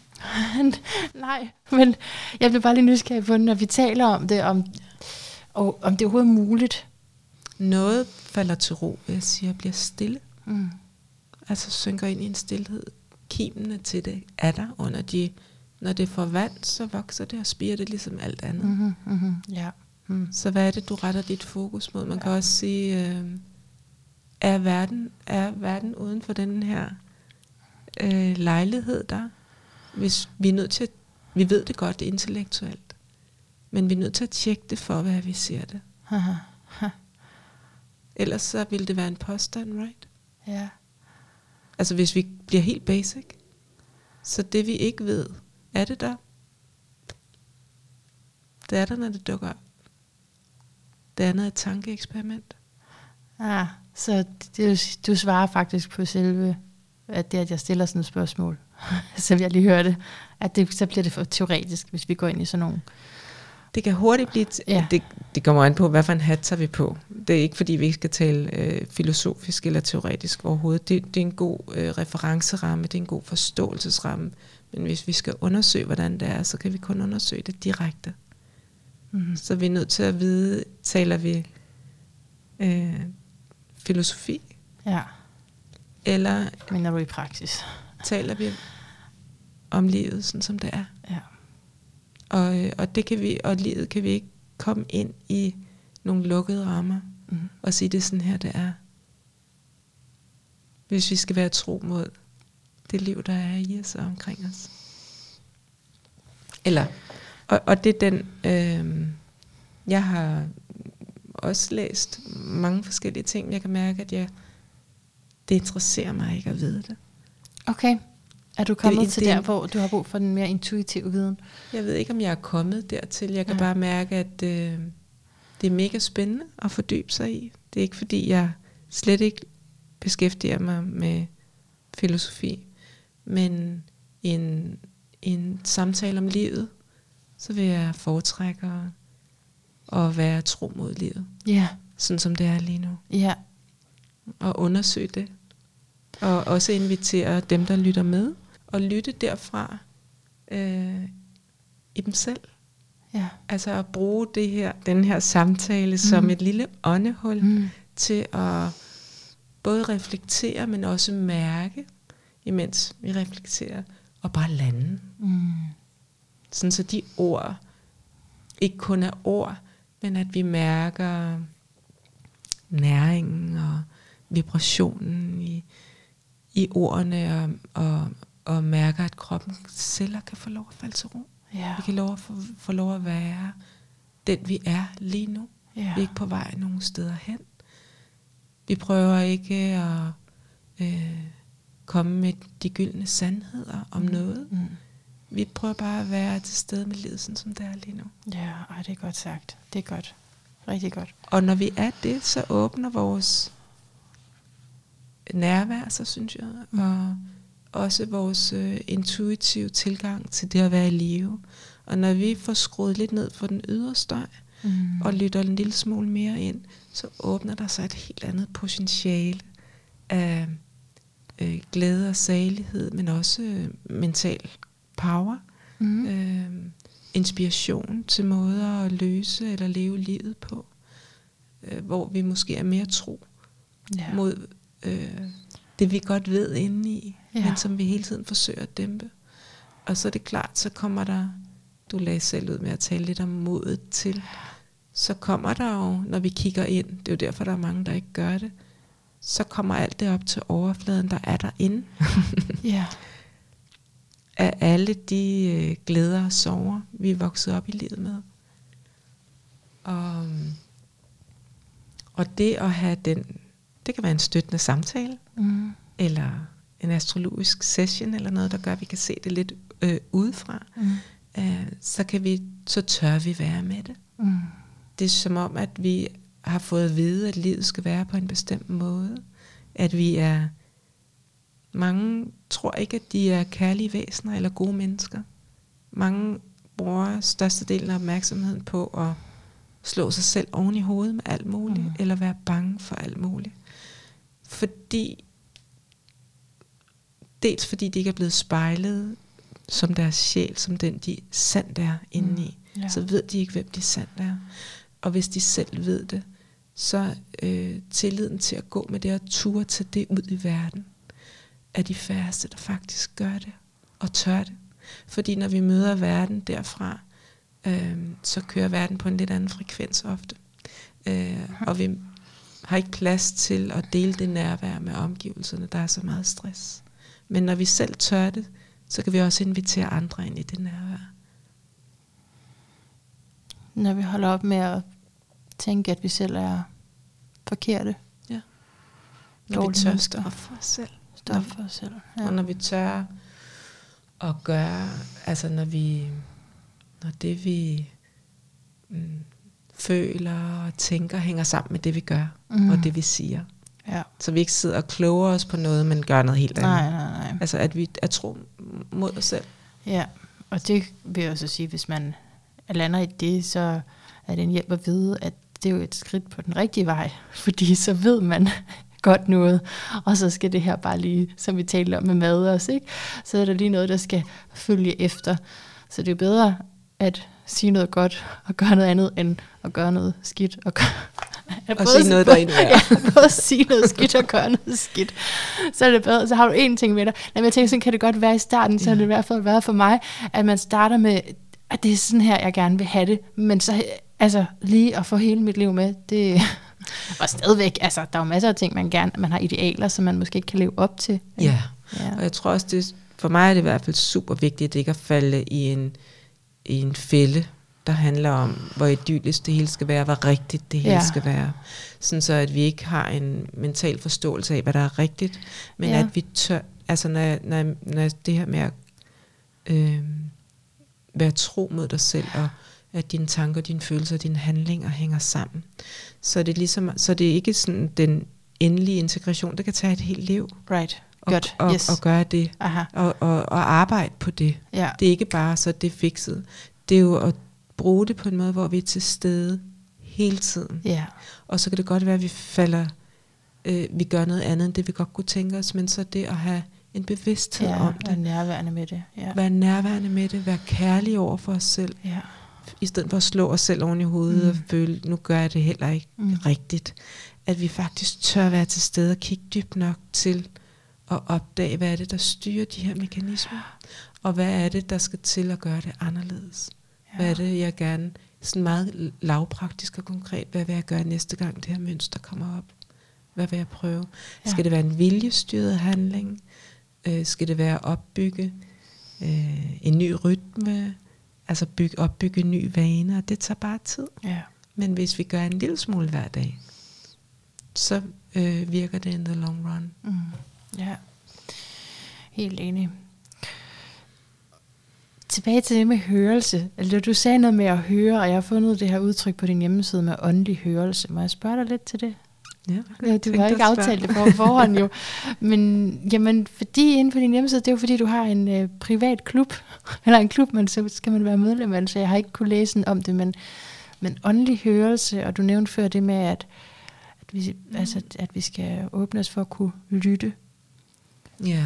Nej, men jeg blev bare lige nysgerrig på, når vi taler om det, om, og, om det overhovedet er muligt. Noget falder til ro, vil jeg sige, og bliver stille. Mm. Altså synker ind i en stillhed. Kimene til det er der under de... Når det får vand, så vokser det og spirer det ligesom alt andet. Mm-hmm, mm-hmm, yeah. mm. Så hvad er det, du retter dit fokus mod? Man ja. Kan også sige, øh, er, verden, er verden uden for den her øh, lejlighed der? Hvis vi er nødt til at, vi ved det godt intellektuelt, men vi er nødt til at tjekke det for, hvad vi ser det. Aha, ha. Ellers så ville det være en påstand, right? Ja. Altså hvis vi bliver helt basic, så det vi ikke ved, er det der? Det er der, når det dukker op. Det andet er et tankeeksperiment. Ah, så det, du svarer faktisk på selve, at det, at jeg stiller sådan et spørgsmål, som jeg lige hørte, at det, så bliver det for teoretisk, hvis vi går ind i sådan nogle Det kan hurtigt blive... T- ja. det, det kommer an på, hvad for en hat tager vi på. Det er ikke, fordi vi ikke skal tale øh, filosofisk eller teoretisk overhovedet. Det, det er en god øh, referenceramme, det er en god forståelsesramme. Men hvis vi skal undersøge, hvordan det er, så kan vi kun undersøge det direkte. Mm. Så vi er nødt til at vide, taler vi øh, filosofi? Ja. Eller... mener du i praksis? Taler vi om livet, sådan som det er? Ja. Og, og det kan vi, og livet kan vi ikke komme ind i nogle lukkede rammer mm. og sige, det er sådan her, det er. Hvis vi skal være tro mod det liv, der er i os og omkring os. Eller, og, og det er den, øh, jeg har også læst mange forskellige ting, jeg kan mærke, at jeg, det interesserer mig ikke at vide det. Okay. Er du kommet det, til det, der, hvor du har brug for den mere intuitive viden? Jeg ved ikke, om jeg er kommet dertil. Jeg kan ja. bare mærke, at øh, det er mega spændende at fordybe sig i. Det er ikke, fordi jeg slet ikke beskæftiger mig med filosofi, men en, en samtale om livet, så vil jeg foretrække at være tro mod livet. Ja. Sådan som det er lige nu. Ja. Og undersøge det. Og også invitere dem, der lytter med, og lytte derfra øh, i dem selv. Ja. Altså at bruge det her, den her samtale mm. som et lille åndehul mm. til at både reflektere, men også mærke, imens vi reflekterer, og bare lande. Mm. Sådan så de ord ikke kun er ord, men at vi mærker næringen og vibrationen i i ordene, og, og, og mærker, at kroppen selv kan få lov at falde til ro. Ja. Vi kan lov at få, få lov at være den, vi er lige nu. Ja. Vi er ikke på vej nogen steder hen. Vi prøver ikke at øh, komme med de gyldne sandheder om mm. noget. Mm. Vi prøver bare at være til stede med livet, sådan som det er lige nu. Ja, ej, det er godt sagt. Det er godt. Rigtig godt. Og når vi er det, så åbner vores... nærvær, så synes jeg, og også vores øh, intuitive tilgang til det at være i live. Og når vi får skruet lidt ned for den ydre støj, mm. og lytter en lille smule mere ind, så åbner der sig et helt andet potentiale af øh, glæde og salighed, men også øh, mental power, mm. øh, inspiration til måder at løse eller leve livet på, øh, hvor vi måske er mere tro yeah. mod det vi godt ved indeni, ja. men som vi hele tiden forsøger at dæmpe. Og så er det klart, så kommer der, du lagde selv ud med at tale lidt om modet til, så kommer der jo, når vi kigger ind, det er jo derfor, der er mange, der ikke gør det, så kommer alt det op til overfladen, der er derinde. ja. Af alle de glæder og sorger, vi er vokset op i livet med. Og, og det at have den, det kan være en støttende samtale, mm. eller en astrologisk session, eller noget, der gør, at vi kan se det lidt øh, udefra. Mm. Æh, så, kan vi, så tør vi være med det. Mm. Det er som om, at vi har fået at vide, at livet skal være på en bestemt måde. At vi er... Mange tror ikke, at de er kærlige væsener, eller gode mennesker. Mange bruger størstedelen af opmærksomheden på at slå sig selv oven i hovedet med alt muligt, mm. eller være bange for alt muligt. Fordi, dels fordi de ikke er blevet spejlet som deres sjæl, som den de sandt er indeni. Mm. Ja. Så ved de ikke, hvem de sandt er. Og hvis de selv ved det, så øh, tilliden til at gå med det og ture til det ud i verden, er de færreste, der faktisk gør det og tør det. Fordi når vi møder verden derfra, øh, så kører verden på en lidt anden frekvens ofte. Øh, og vi har ikke plads til at dele det nærvær med omgivelserne, der er så meget stress. Men når vi selv tør det, så kan vi også invitere andre ind i det nærvær. Når vi holder op med at tænke, at vi selv er forkerte. Ja. Når dårlige vi tør mennesker. Stå for os selv. Stå for os selv. Ja. Og når vi tør at gøre, altså når vi, når det vi... Mm, føler og tænker, hænger sammen med det, vi gør, mm. og det, vi siger. Ja. Så vi ikke sidder og kloger os på noget, men gør noget helt andet. Nej, nej, nej. Altså, at vi er tro mod os selv. Ja, og det vil jeg også sige, hvis man jeg lander i det, så er det en hjælp at vide, at det er jo et skridt på den rigtige vej, fordi så ved man godt noget, og så skal det her bare lige, som vi talte om med mad også, ikke? Så er der lige noget, der skal følge efter. Så det er jo bedre at sige noget godt og gøre noget andet, end at gøre noget skidt og gøre at og sige noget der endnu er. Ja, både sige noget skidt og gøre noget skidt. Så er det bedre, så har du én ting med dig. Men jeg tænker, sådan kan det godt være i starten, så har det i hvert fald været for mig, at man starter med, at det er sådan her, jeg gerne vil have det. Men så altså, lige at få hele mit liv med, det og stadigvæk, altså, der er jo masser af ting, man gerne, man har idealer, som man måske ikke kan leve op til. Ja, ja. Og jeg tror også, det, for mig er det i hvert fald super vigtigt, at det ikke at falde i en, i en fælde, der handler om, hvor idyllisk det hele skal være, hvor rigtigt det hele ja. skal være. Sådan så, at vi ikke har en mental forståelse af, hvad der er rigtigt, men ja. at vi tør, altså når, når, når det her med at øh, være tro mod dig selv, og at dine tanker, dine følelser og dine handlinger hænger sammen. Så det er ligesom, så det er ikke sådan den endelige integration, der kan tage et helt liv. Right. Og, Godt. Og, yes. og gøre det. Aha. Og, og, og arbejde på det. Ja. Det er ikke bare så det er fikset. Det er jo at bruge det på en måde, hvor vi er til stede hele tiden. Ja. Og så kan det godt være, at vi falder, øh, vi gør noget andet, end det vi godt kunne tænke os, men så det at have en bevidsthed ja, om det. Være nærværende med det. Ja. Være nærværende med det. Være kærlig over for os selv. Ja. I stedet for at slå os selv oven i hovedet mm. og føle, nu gør jeg det heller ikke mm. rigtigt. At vi faktisk tør være til stede og kigge dybt nok til at opdage, hvad er det, der styrer de her mekanismer? Og hvad er det, der skal til at gøre det anderledes? Ja. Hvad er det, jeg gerne, sådan meget lavpraktisk og konkret, hvad vil jeg gøre næste gang, det her mønster kommer op? Hvad vil jeg prøve? Ja. Skal det være en viljestyret handling? Øh, skal det være at opbygge øh, en ny rytme? Altså bygge, opbygge nye vaner, det tager bare tid. Ja. Men hvis vi gør en lille smule hver dag, så øh, virker det in the long run. Mm. Ja, helt enig. Tilbage til det med hørelse. Altså, du sagde noget med at høre, og jeg har fundet det her udtryk på din hjemmeside med åndelig hørelse. Må jeg spørge dig lidt til det? Ja, okay. Du har ikke aftalt det på forhånd jo. Men jamen, fordi inden for din hjemmeside, det er jo fordi, du har en øh, privat klub, eller en klub, men så skal man være medlem af, så jeg har ikke kunnet læse om det, men, men åndelig hørelse, og du nævnte før det med, at, at, vi, mm. altså, at vi skal åbne os for at kunne lytte. Ja,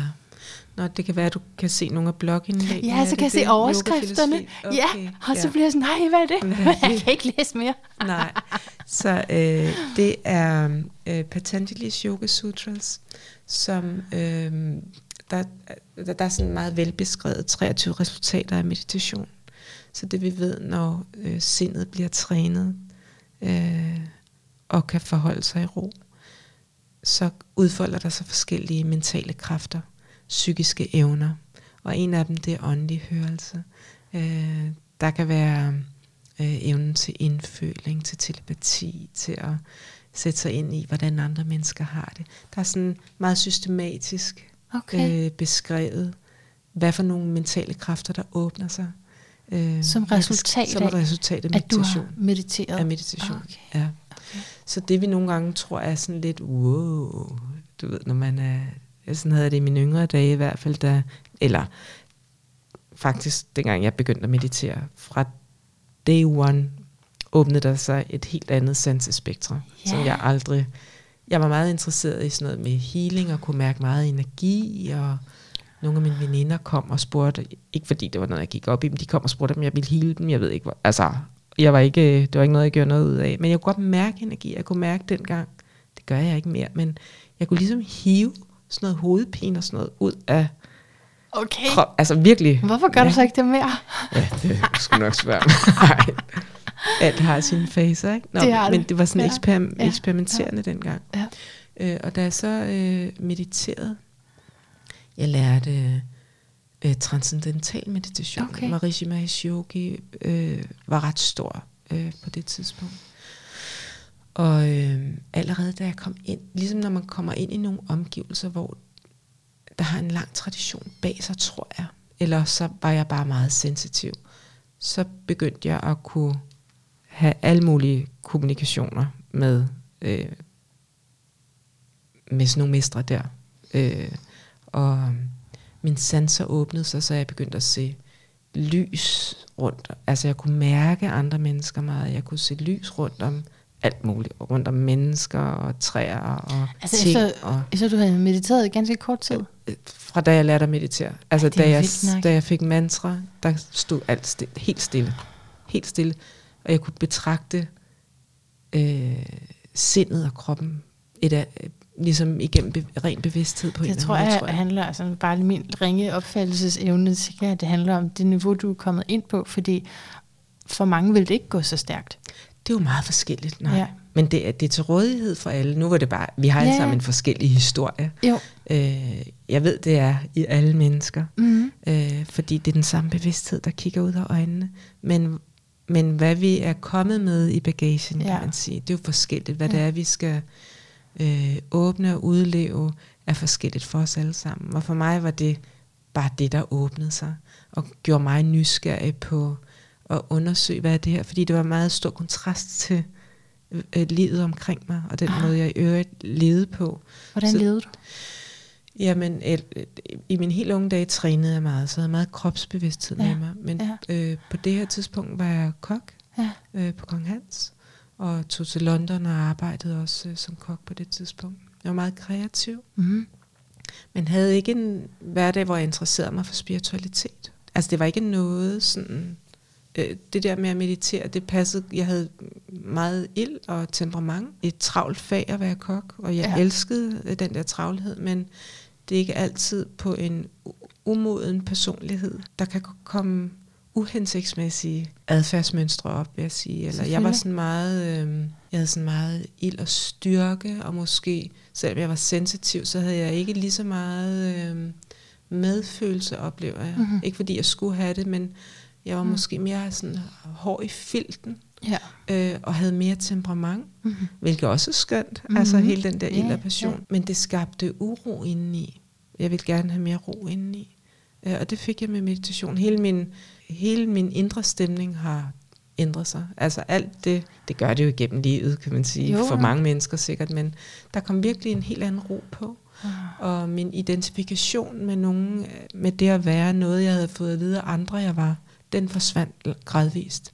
nå, det kan være, at du kan se nogle af blogindlæggene. Ja, så kan jeg se overskrifterne. Okay, ja, og så ja. bliver jeg sådan, nej, hvad er det? Jeg kan ikke læse mere. Nej, så øh, det er øh, Patanjali's Yoga Sutras, som øh, der, der, der er sådan meget velbeskrevet treogtyve resultater af meditation. Så det vi ved, når øh, sindet bliver trænet øh, og kan forholde sig i ro, så udfolder der sig forskellige mentale kræfter, psykiske evner, og en af dem det er åndelig hørelse. Øh, der kan være øh, evnen til indføling, til telepati, til at sætte sig ind i, hvordan andre mennesker har det. Der er sådan meget systematisk okay. øh, beskrevet, hvad for nogle mentale kræfter, der åbner sig. Øh, som resultat som af, resultat af meditation. At du har mediteret? Af meditation, okay. ja. Okay. Så det vi nogle gange tror er sådan lidt, wow, du ved, når man er... Sådan havde jeg det i mine yngre dage i hvert fald, da, eller faktisk dengang jeg begyndte at meditere, fra day one åbnede der sig et helt andet sansespektre, yeah. som jeg aldrig, jeg var meget interesseret i sådan noget med healing og kunne mærke meget energi, og nogle af mine veninder kom og spurgte, ikke fordi det var noget jeg gik op i, men de kom og spurgte om jeg ville heale dem, jeg ved ikke, hvor, altså jeg var ikke, det var ikke noget jeg gjorde noget ud af, men jeg kunne godt mærke energi, jeg kunne mærke dengang, det gør jeg ikke mere, men jeg kunne ligesom hive sådan noget hovedpine og sådan noget ud af okay. krop. Altså virkelig. Hvorfor gør ja. du så ikke det mere? Ja, det skulle nok svært. Alt har sine faser, ikke? Nå, det men det. det var sådan ja. eksper- ja. eksperimenterende ja. dengang. Ja. Øh, og da jeg så øh, mediterede, jeg lærte øh, transcendental meditation. Okay. Maharishi Mahesh Yogi øh, var ret stor øh, på det tidspunkt. Og øh, allerede da jeg kom ind, ligesom når man kommer ind i nogle omgivelser, hvor der har en lang tradition bag sig, tror jeg, eller så var jeg bare meget sensitiv, så begyndte jeg at kunne have alle mulige kommunikationer med, øh, med sådan nogle mestre der. Øh, og mine sanser åbnede sig, så jeg begyndte at se lys, rundt. Altså jeg kunne mærke andre mennesker meget. Jeg kunne se lys rundt om alt muligt. Rundt om mennesker og træer og altså, ting. Altså jeg så, du havde mediteret ganske kort tid? Fra da jeg lærte at meditere. Altså Ej, da, jeg, da jeg fik mantra, der stod alt stille, helt stille. Helt stille. Og jeg kunne betragte øh, sindet og kroppen et af, ligesom igennem be- ren bevidsthed på en eller anden måde. Jeg tror, det handler altså bare min ringe opfattelsesevne, sikkert, at det handler om det niveau, du er kommet ind på, fordi for mange vil det ikke gå så stærkt. Det er jo meget forskelligt, nej. Ja. Men det er, det er til rådighed for alle. Nu var det bare, vi har alle ja. sammen en forskellig historie. Jo. Øh, jeg ved, det er i alle mennesker, mm-hmm. øh, fordi det er den samme bevidsthed, der kigger ud af øjnene. Men, men hvad vi er kommet med i bagagen, ja. kan man sige, det er jo forskelligt, hvad ja. det er, vi skal... Øh, åbne og udleve er forskelligt for os alle sammen. Og for mig var det bare det, der åbnede sig og gjorde mig nysgerrig på at undersøge, hvad er det her, fordi det var meget stor kontrast til øh, livet omkring mig og den ah. måde, jeg i øvrigt levede på. Hvordan så, levede du? Jamen, øh, i mine helt unge dage trænede jeg meget, så jeg havde meget kropsbevidsthed ja. med mig. Men ja. øh, på det her tidspunkt var jeg kok ja. øh, på Kong Hans og tog til London og arbejdede også øh, som kok på det tidspunkt. Jeg var meget kreativ, mm-hmm. men havde ikke en hverdag, hvor jeg interesserede mig for spiritualitet. Altså det var ikke noget sådan, øh, det der med at meditere, det passede, jeg havde meget ild og temperament. Et travlt fag at være kok, og jeg ja. elskede øh, den der travlhed, men det er ikke altid på en umoden personlighed, der kan komme... uhensigtsmæssige adfærdsmønstre op, vil jeg sige. Eller jeg var sådan meget, øh, jeg havde sådan meget ild og styrke, og måske, selvom jeg var sensitiv, så havde jeg ikke lige så meget øh, medfølelse, oplever jeg. Mm-hmm. Ikke fordi jeg skulle have det, men jeg var mm. måske mere sådan hård i filten, ja. øh, og havde mere temperament, mm-hmm. hvilket også er skønt, mm-hmm. altså hele den der ild og yeah, passion. Yeah. Men det skabte uro indeni. Jeg ville gerne have mere ro indeni. Øh, og det fik jeg med meditation. Hele min Hele min indre stemning har ændret sig. Altså alt det, det gør det jo igennem livet, kan man sige, jo, for mange mennesker sikkert, men der kom virkelig en helt anden ro på. Uh. Og min identifikation med nogen, med det at være noget, jeg havde fået at vide af andre, jeg var, den forsvandt gradvist.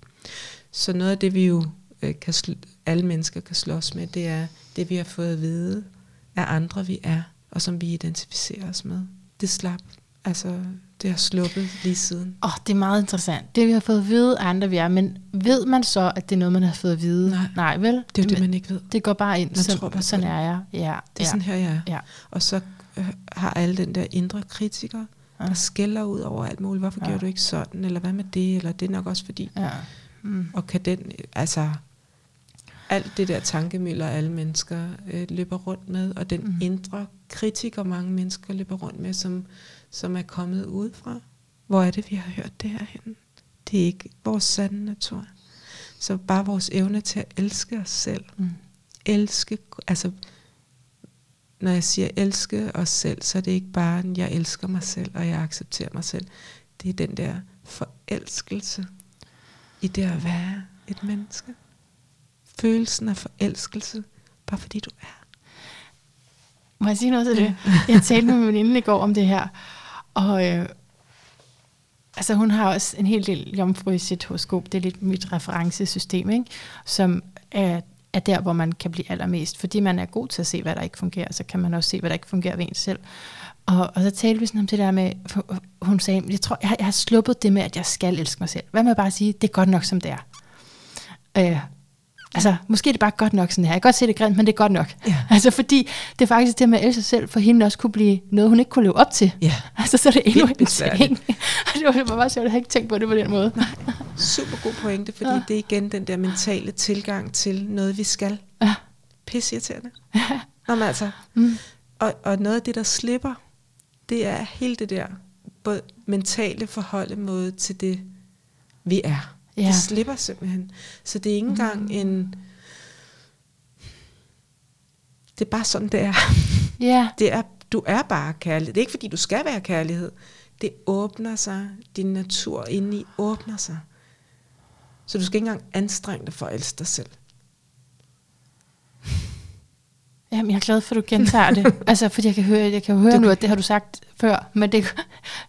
Så noget af det, vi jo kan sl- alle mennesker kan slås med, det er det, vi har fået at vide af andre, vi er, og som vi identificerer os med. Det slap. Altså... Det har sluppet lige siden. Åh, oh, det er meget interessant. Det vi har fået at vide af andre, vi er. Men ved man så, at det er noget, man har fået at vide? Nej, Nej vel? Det er det, det, man ikke ved. Det går bare ind, så, tror, sådan er jeg. Ja, det er ja. sådan her, jeg er. Ja. Og så har alle den der indre kritiker, ja. der skælder ud over alt muligt. Hvorfor ja. gjorde du ikke sådan? Eller hvad med det? Eller det er nok også fordi. Ja. Mm. Og kan den, altså... Alt det der tankemøller, alle mennesker øh, løber rundt med, og den mm. indre kritiker, mange mennesker løber rundt med, som... som er kommet udefra. Hvor er det, vi har hørt det her henne? Det er ikke vores sande natur. Så bare vores evne til at elske os selv. Mm. Elske, altså, når jeg siger elske os selv, så er det ikke bare, at jeg elsker mig selv, og jeg accepterer mig selv. Det er den der forelskelse i det at være et menneske. Følelsen af forelskelse, bare fordi du er. Må jeg sige noget til det? Jeg talte med min veninde i går om det her, og øh, altså hun har også en hel del jomfru i sit horoskop. Det er lidt mit referencesystem, ikke? Som er, er der, hvor man kan blive allermest, fordi man er god til at se, hvad der ikke fungerer, så kan man også se, hvad der ikke fungerer ved en selv. Og, og så talte vi sådan om det der med, hun sagde, jeg tror, jeg har, jeg har sluppet det med, at jeg skal elske mig selv. Hvad må jeg bare sige? Det er godt nok, som det er. Øh, Altså, måske er det bare godt nok sådan her. Jeg kan godt se det grimt, men det er godt nok. Ja. Altså, fordi det er faktisk det med at elske sig selv, for hende også kunne blive noget, hun ikke kunne leve op til. Ja. Altså, så er det endnu en ting. Det var bare sjovt, at jeg havde ikke tænkt på det på den måde. Nej. Super god pointe, fordi ja. det er igen den der mentale tilgang til noget, vi skal. Ja. Pisseirriterende. Ja. Nå, men altså. Mm. Og, og noget af det, der slipper, det er hele det der både mentale forholdemåde til det, vi er. Det ja. slipper simpelthen. Så det er ikke engang mm. en... Det er bare sådan, det er. Yeah. Det er. Du er bare kærlighed. Det er ikke, fordi du skal være kærlighed. Det åbner sig. Din natur indeni åbner sig. Så du skal ikke engang anstrenge dig for at elske dig selv. Ja. Jamen, jeg er glad for, at du gentager det. Altså, fordi jeg kan høre, jeg kan høre det, nu, at det har du sagt før, men det,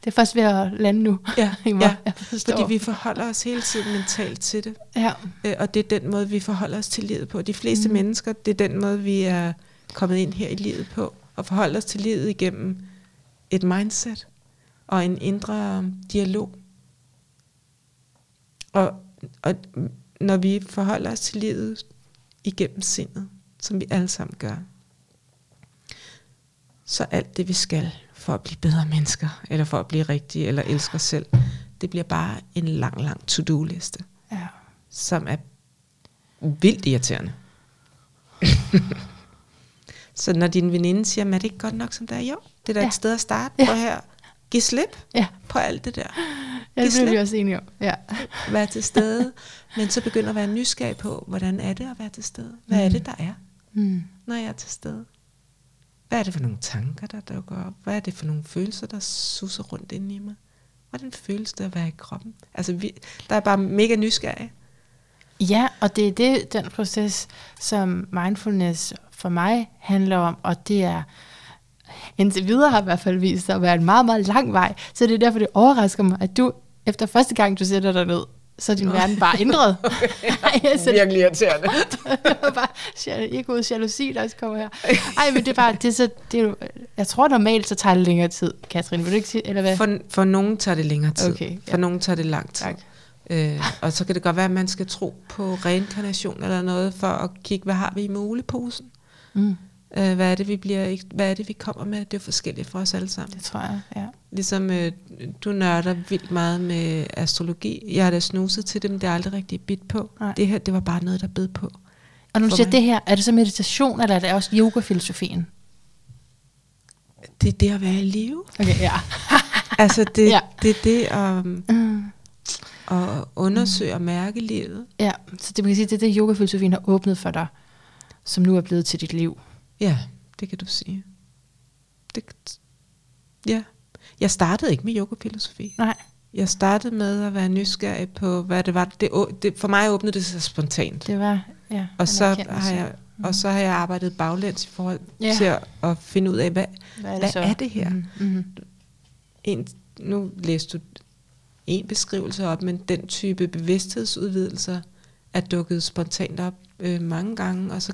det er først ved at lande nu. Ja, ja, fordi vi forholder os hele tiden mentalt til det. Ja. Øh, og det er den måde, vi forholder os til livet på. De fleste mm. mennesker, det er den måde, vi er kommet ind her i livet på, og forholder os til livet igennem et mindset og en indre dialog. Og, og når vi forholder os til livet igennem sindet, som vi alle sammen gør, så alt det vi skal for at blive bedre mennesker, eller for at blive rigtige, eller elske os selv, det bliver bare en lang, lang to-do liste, ja. Som er vildt irriterende. Så når din veninde siger, er det ikke godt nok som det er? Jo, det er da ja. Et sted at starte, ja. Prøv her, giv slip ja. På alt det der. Ja, det bliver vi også enige om. Ja. Vær til stede, men så begynder at være nysgerrig på, hvordan er det at være til stede? Hvad mm. er det, der er, mm. når jeg er til stede? Hvad er det for nogle tanker, der dukker op? Hvad er det for nogle følelser, der susser rundt inde i mig? Hvordan føles det at være i kroppen? Altså, vi, der er bare mega nysgerrig. Ja, og det er det, den proces, som mindfulness for mig handler om, og det er... Indtil videre har i hvert fald vist sig at være en meget, meget lang vej. Så det er derfor, det overrasker mig, at du, efter første gang, du sætter dig ned, så er din Nå. Verden bare ændret. Okay, ja. Ej, så virkelig irriterende. Det var bare egoet jalousi, der også kommer her. Ej, men det er bare, det er så, det er, jeg tror normalt, så tager det længere tid, Katrine, vil du ikke sige, eller hvad? For, for nogen tager det længere tid. Okay, ja. For nogen tager det lang tid. Øh, og så kan det godt være, at man skal tro på reinkarnation eller noget, for at kigge, hvad har vi i muleposen? Mm. Hvad er det, vi bliver, hvad er det, vi kommer med? Det er forskelligt for os alle sammen. Det tror jeg, ja. Ligesom øh, du nørder vildt meget med astrologi. Jeg har da snuset til det, men det er aldrig rigtig bidt på. Nej. Det her, det var bare noget, der bed på. Og når du siger det her, er det så meditation, eller er det også yogafilosofien? Det er det at være i live. Okay, ja. Altså, det, ja. Det er det at, mm. at undersøge og mærke livet. Ja, så det man kan sige, det er det, yogafilosofien har åbnet for dig, som nu er blevet til dit liv. Ja, det kan du sige. Det, ja. Jeg startede ikke med yogafilosofi. Nej. Jeg startede med at være nysgerrig på, hvad det var. Det, det, for mig åbnede det sig spontant. Det var, ja. Og så, har jeg, mm. og så har jeg arbejdet baglæns i forhold ja. Til at, at finde ud af, hvad, hvad, er, det hvad er det her? Mm-hmm. En, nu læste du en beskrivelse op, men den type bevidsthedsudvidelser er dukket spontant op øh, mange gange, og så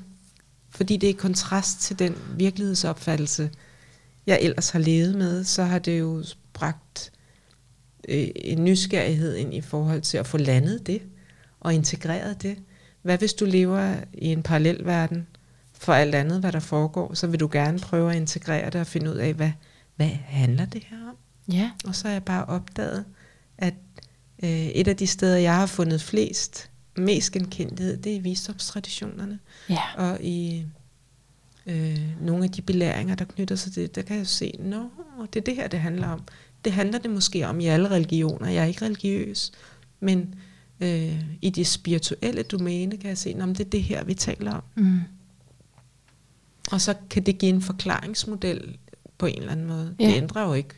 fordi det er i kontrast til den virkelighedsopfattelse, jeg ellers har levet med, så har det jo bragt øh, en nysgerrighed ind i forhold til at få landet det, og integreret det. Hvad hvis du lever i en parallelverden for alt andet, hvad der foregår, så vil du gerne prøve at integrere det og finde ud af, hvad, hvad handler det her om? Ja. Og så har jeg bare opdaget, at øh, et af de steder, jeg har fundet flest, mest genkendelighed, det er i visdomstraditionerne. Ja. Og i øh, nogle af de belæringer, der knytter sig til det, der kan jeg jo se, nå, det er det her, det handler om. Det handler det måske om i alle religioner. Jeg er ikke religiøs, men øh, i det spirituelle domæne kan jeg se, nå, det er det her, vi taler om. Mm. Og så kan det give en forklaringsmodel på en eller anden måde. Ja. Det ændrer jo ikke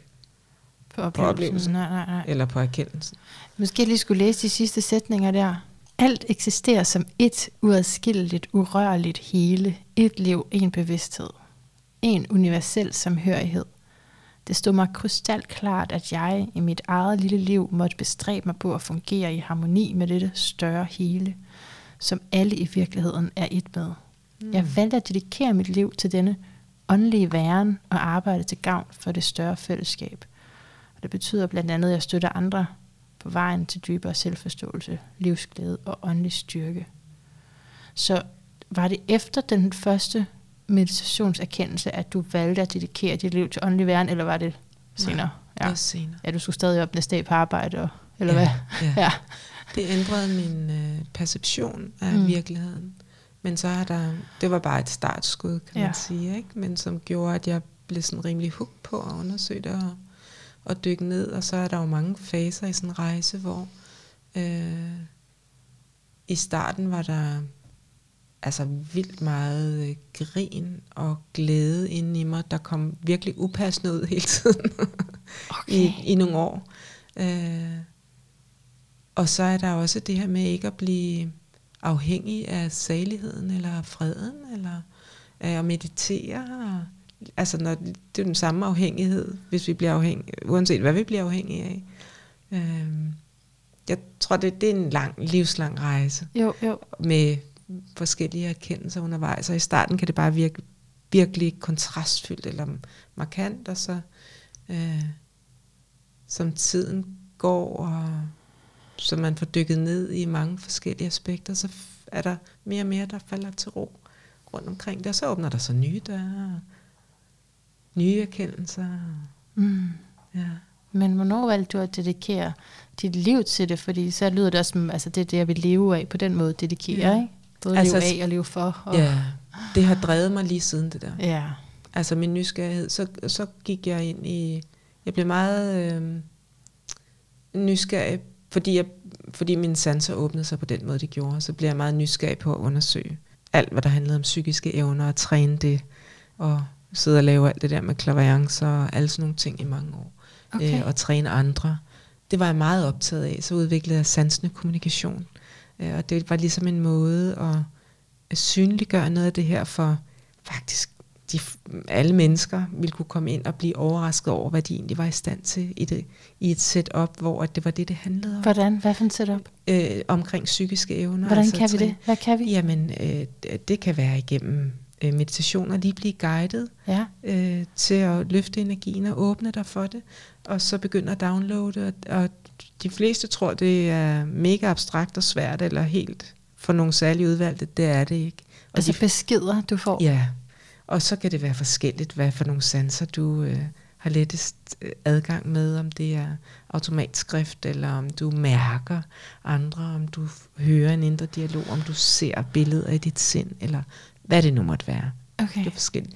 på oplevelsen, på oplevelsen nej, nej, nej. Eller på erkendelsen. Måske jeg lige skulle læse de sidste sætninger der. Alt eksisterer som et uadskilleligt, urørligt hele. Et liv, en bevidsthed. En universel samhørighed. Det stod mig krystalklart, at jeg i mit eget lille liv måtte bestræbe mig på at fungere i harmoni med dette større hele, som alle i virkeligheden er et med. Mm. Jeg valgte at dedikere mit liv til denne åndelige væren og arbejde til gavn for det større fællesskab. Og det betyder blandt andet, at jeg støtter andre på vejen til dybere selvforståelse, livsglæde og åndelig styrke. Så var det efter den første meditationserkendelse, at du valgte at dedikere dit liv til åndelig væren, eller var det senere? Nej, det var senere. Ja, ja, du skulle stadig op næste dag på arbejde, og, eller ja, hvad? Ja. Ja. Det ændrede min øh, perception af mm. virkeligheden. Men så er der, det var bare et startskud, kan ja. Man sige, ikke? Men som gjorde, at jeg blev sådan rimelig hooked på at undersøge det, og og dykke ned, og så er der jo mange faser i sådan en rejse, hvor øh, i starten var der altså vildt meget øh, grin og glæde inde i mig, der kom virkelig upassende ud hele tiden okay. i, i nogle år. Øh, og så er der også det her med ikke at blive afhængig af saligheden, eller freden, eller øh, og meditere. Og, altså når, det er jo den samme afhængighed, hvis vi bliver afhængige, uanset hvad vi bliver afhængige af. Øh, jeg tror, det, det er en lang, livslang rejse. Jo, jo. Med forskellige erkendelser undervejs, og i starten kan det bare virke virkelig kontrastfyldt eller markant, og så øh, som tiden går, og så man får dykket ned i mange forskellige aspekter, så er der mere og mere, der falder til ro rundt omkring det, og så åbner der så nye døre, nye erkendelser. Mm. Ja. Men hvornår valgte du at dedikere dit liv til det? Fordi så lyder det også som, altså det er det, jeg vil leve af, på den måde dedikere, ja. Ikke? Både altså, leve af og leve for. Og ja, det har drevet mig lige siden det der. Ja. Altså min nysgerrighed, så, så gik jeg ind i, jeg blev meget øh, nysgerrig, fordi, jeg, fordi mine sanser åbnede sig på den måde, det gjorde. Så blev jeg meget nysgerrig på at undersøge alt, hvad der handlede om psykiske evner, og træne det, og sidde og lave alt det der med klaverance og alle sådan nogle ting i mange år. Okay. Øh, og træne andre. Det var jeg meget optaget af. Så udviklede jeg sansende kommunikation. Øh, og det var ligesom en måde at, at synliggøre noget af det her, for faktisk de, alle mennesker ville kunne komme ind og blive overrasket over, hvad de egentlig var i stand til i, det, i et setup, hvor det var det, det handlede om. Hvordan? Hvad for et setup? Øh, omkring psykiske evner. Hvordan altså, kan vi træne. Det? Hvad kan vi? Jamen, øh, det kan være igennem meditationer, lige blive guidet, ja. øh, til at løfte energien og åbne dig for det, og så begynde at downloade, og, og de fleste tror, det er mega abstrakt og svært, eller helt for nogle særlige udvalgte, det er det ikke. Og altså de, beskeder, du får? Ja, og så kan det være forskelligt, hvad for nogle sanser, du øh, har lettest adgang med, om det er automatskrift, eller om du mærker andre, om du hører en indre dialog, om du ser billeder i dit sind, eller hvad det nu måtte være. Okay. Det er forskelligt.